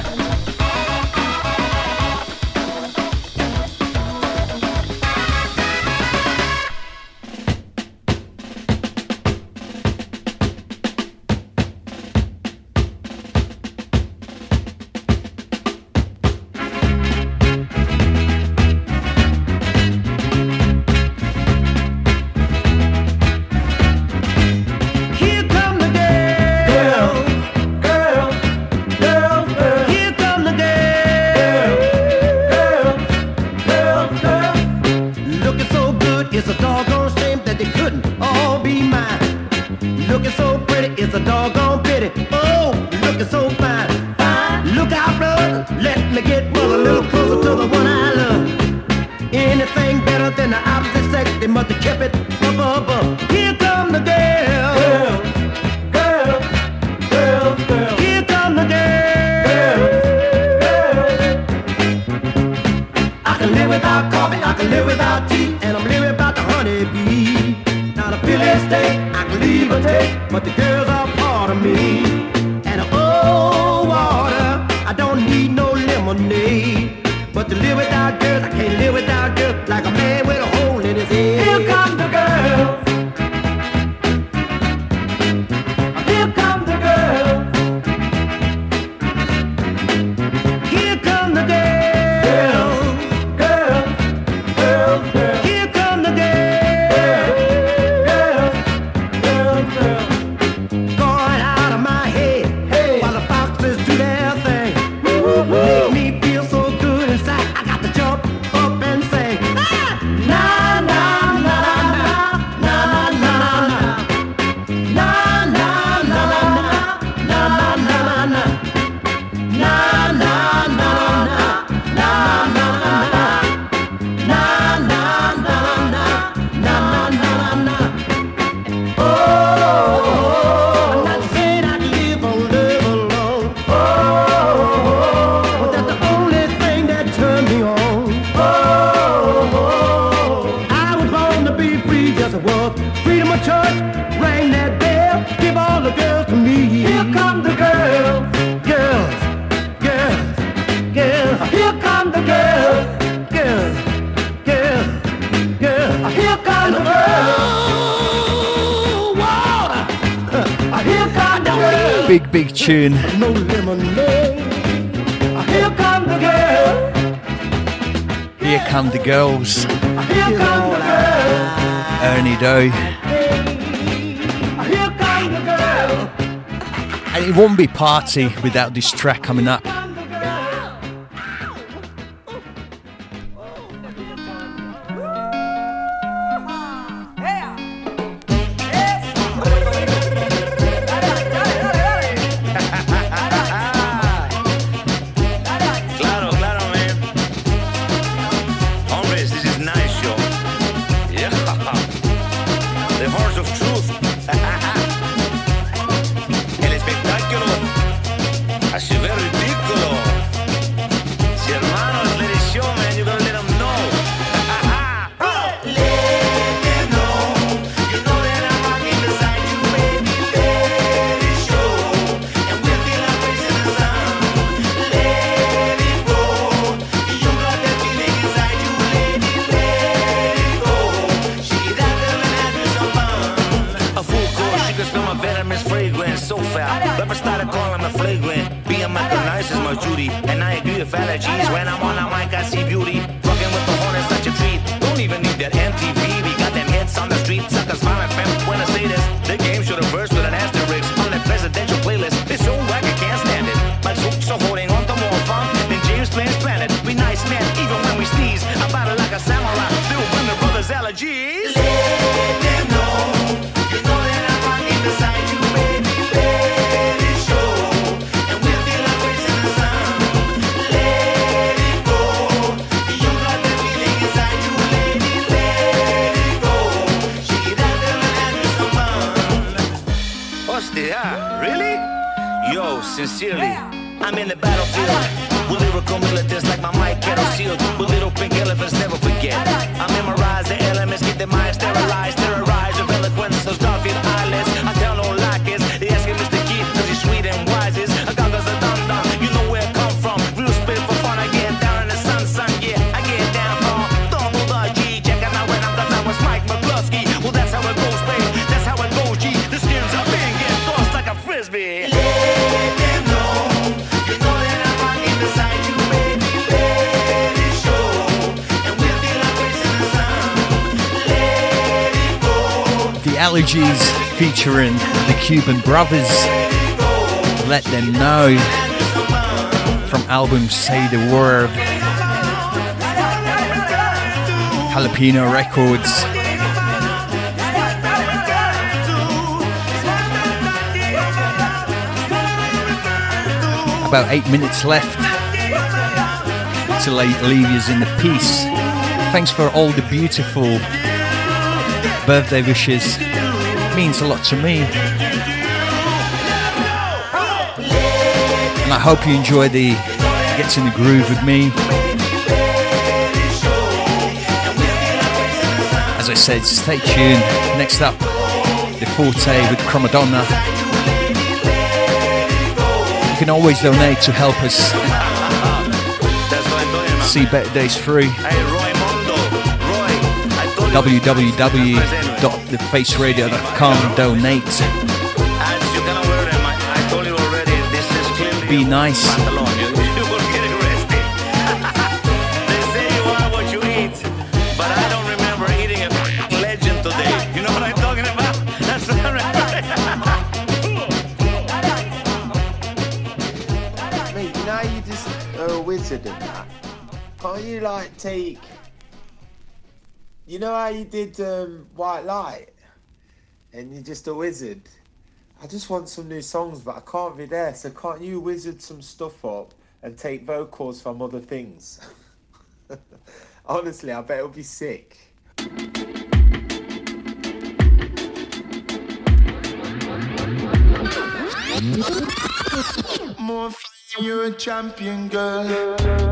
Big tune. No lemonade. Here come the girls. Here come the girls. Here come the girls. Ernie Doe. Here come the girls. And it won't be party without this track coming up. Sterilized, terrorized with eloquence, so Starfield eyelids. I tell no lies, they asking Mr. Keith, cause he's sweet Allergies featuring the Cuban Brothers, Let Them Know, from album Say The Word. Jalapeno Records. About 8 minutes left to leave you in the peace. Thanks for all the beautiful birthday wishes. It means a lot to me. And I hope you enjoy the Get In The Groove with me. As I said, stay tuned. Next up, The Forte with Cromadonna. You can always donate to help us see better days through. www.thefaceradio.com donate. Be nice. Mate, you know you're just a wizard in that. Can't you, like, take... You know how you did White Light? And you're just a wizard. I just want some new songs, but I can't be there. So can't you wizard some stuff up and take vocals from other things? Honestly, I bet it'll be sick. More fun, you're a champion, girl.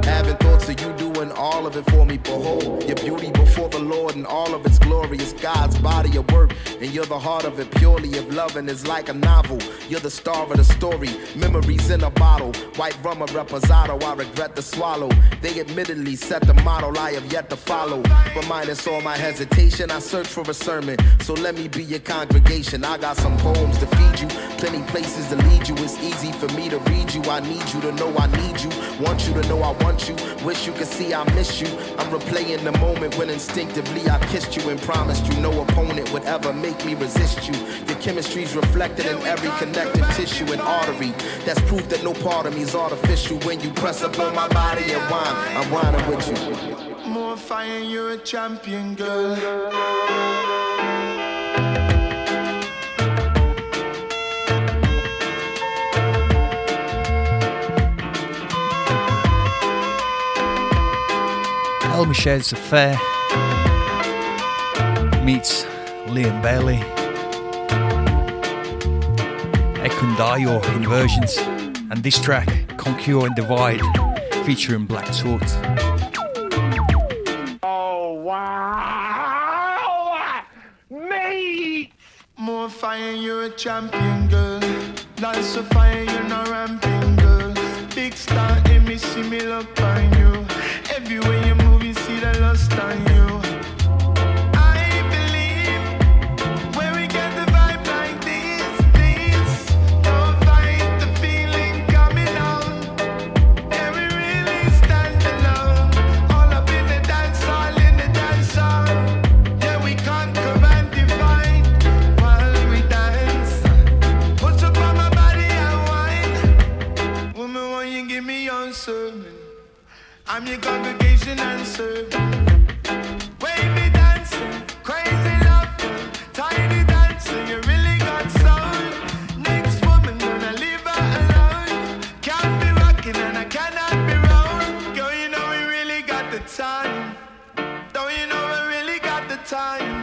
Having thoughts of you doing all of it for me, behold. Your beauty before the Lord and all of its glory is God's body of work, and you're the heart of it purely. If loving is like a novel, you're the star of the story. Memories in a bottle, white rum or reposado. I regret to swallow. They admittedly set the model I have yet to follow. But minus all my hesitation, I search for a sermon. So let me be your congregation. I got some poems to feed you, plenty places to lead you. It's easy for me to read you. I need you to know I need you. Want you to know I want you. Wish you could see I miss you. I'm replaying the moment when instinctively I kissed you and promised you no opponent would ever make me resist you. Your chemistry's reflected in every connective tissue and artery. That's proof that no part of me's artificial when you press up on my body and whine. I'm whining with you. More fire, you're a champion, girl. El Michels Affair meets Liam Bailey, Ekundayo Inversions, and this track, Concure and Divide, featuring Black Tort. Oh, wow! Mate! More fire, you're a champion, girl. Lots of fire, you're not ramping, girl. Big star in me, see me look on you. Everywhere you move, you see the lust on you. I believe when we get the vibe like this, don't fight the feeling coming on. And we really stand alone, all up in the dance hall, in the dance hall. Yeah, we conquer and divide while we dance. Put up on my body and wine. Woman, won't you give me your sermon? I'm your congregation and serve. Wave me dancing, crazy love, tiny dancing, you really got soul. Next woman, gonna leave her alone. Can't be rocking and I cannot be wrong. Girl, you know we really got the time. Don't you know we really got the time.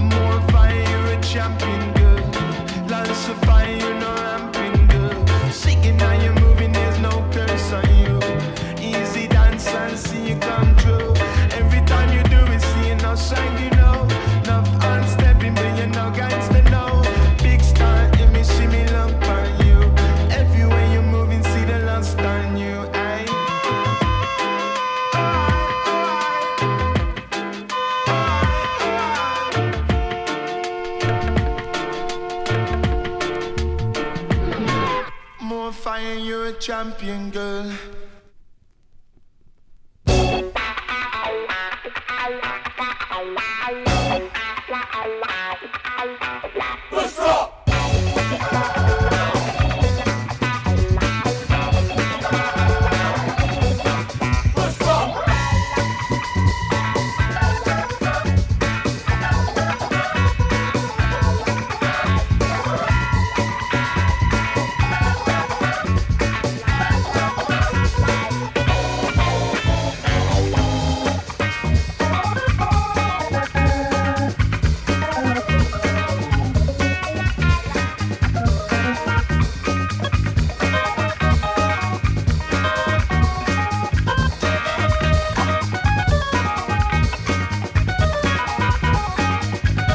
More fire, you're a champion, girl. Lots of fire, you know I'm ramping, girl. Shaking how you're moving, there's no curse on you. And see you come true. Every time you do it, seeing how shine you know. Enough on stepping, but you know guys to know. Big star in me, see me love on you. Everywhere you're moving, see the lust on you, aye. Oh, oh, oh, oh, oh, oh. More fire, you're a champion, girl. Wow, wow, wow.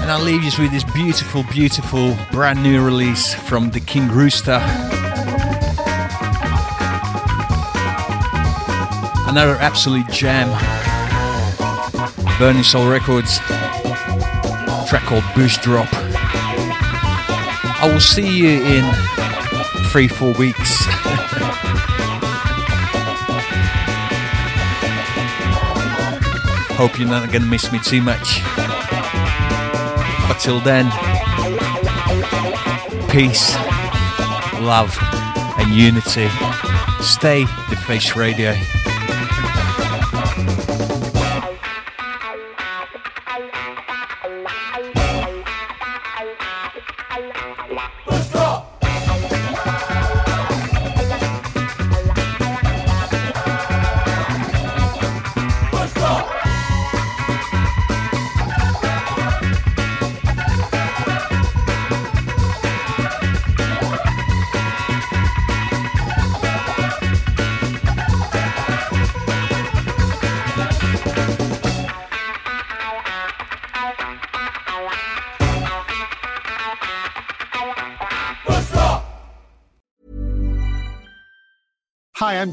And I'll leave you with this beautiful, beautiful brand new release from the King Rooster. Another absolute jam. Burning Soul Records. A track called Bush Drop. I will see you in 3-4 weeks. Hope you're not going to miss me too much. But till then, peace, love, and unity. Stay with Face Radio. I'm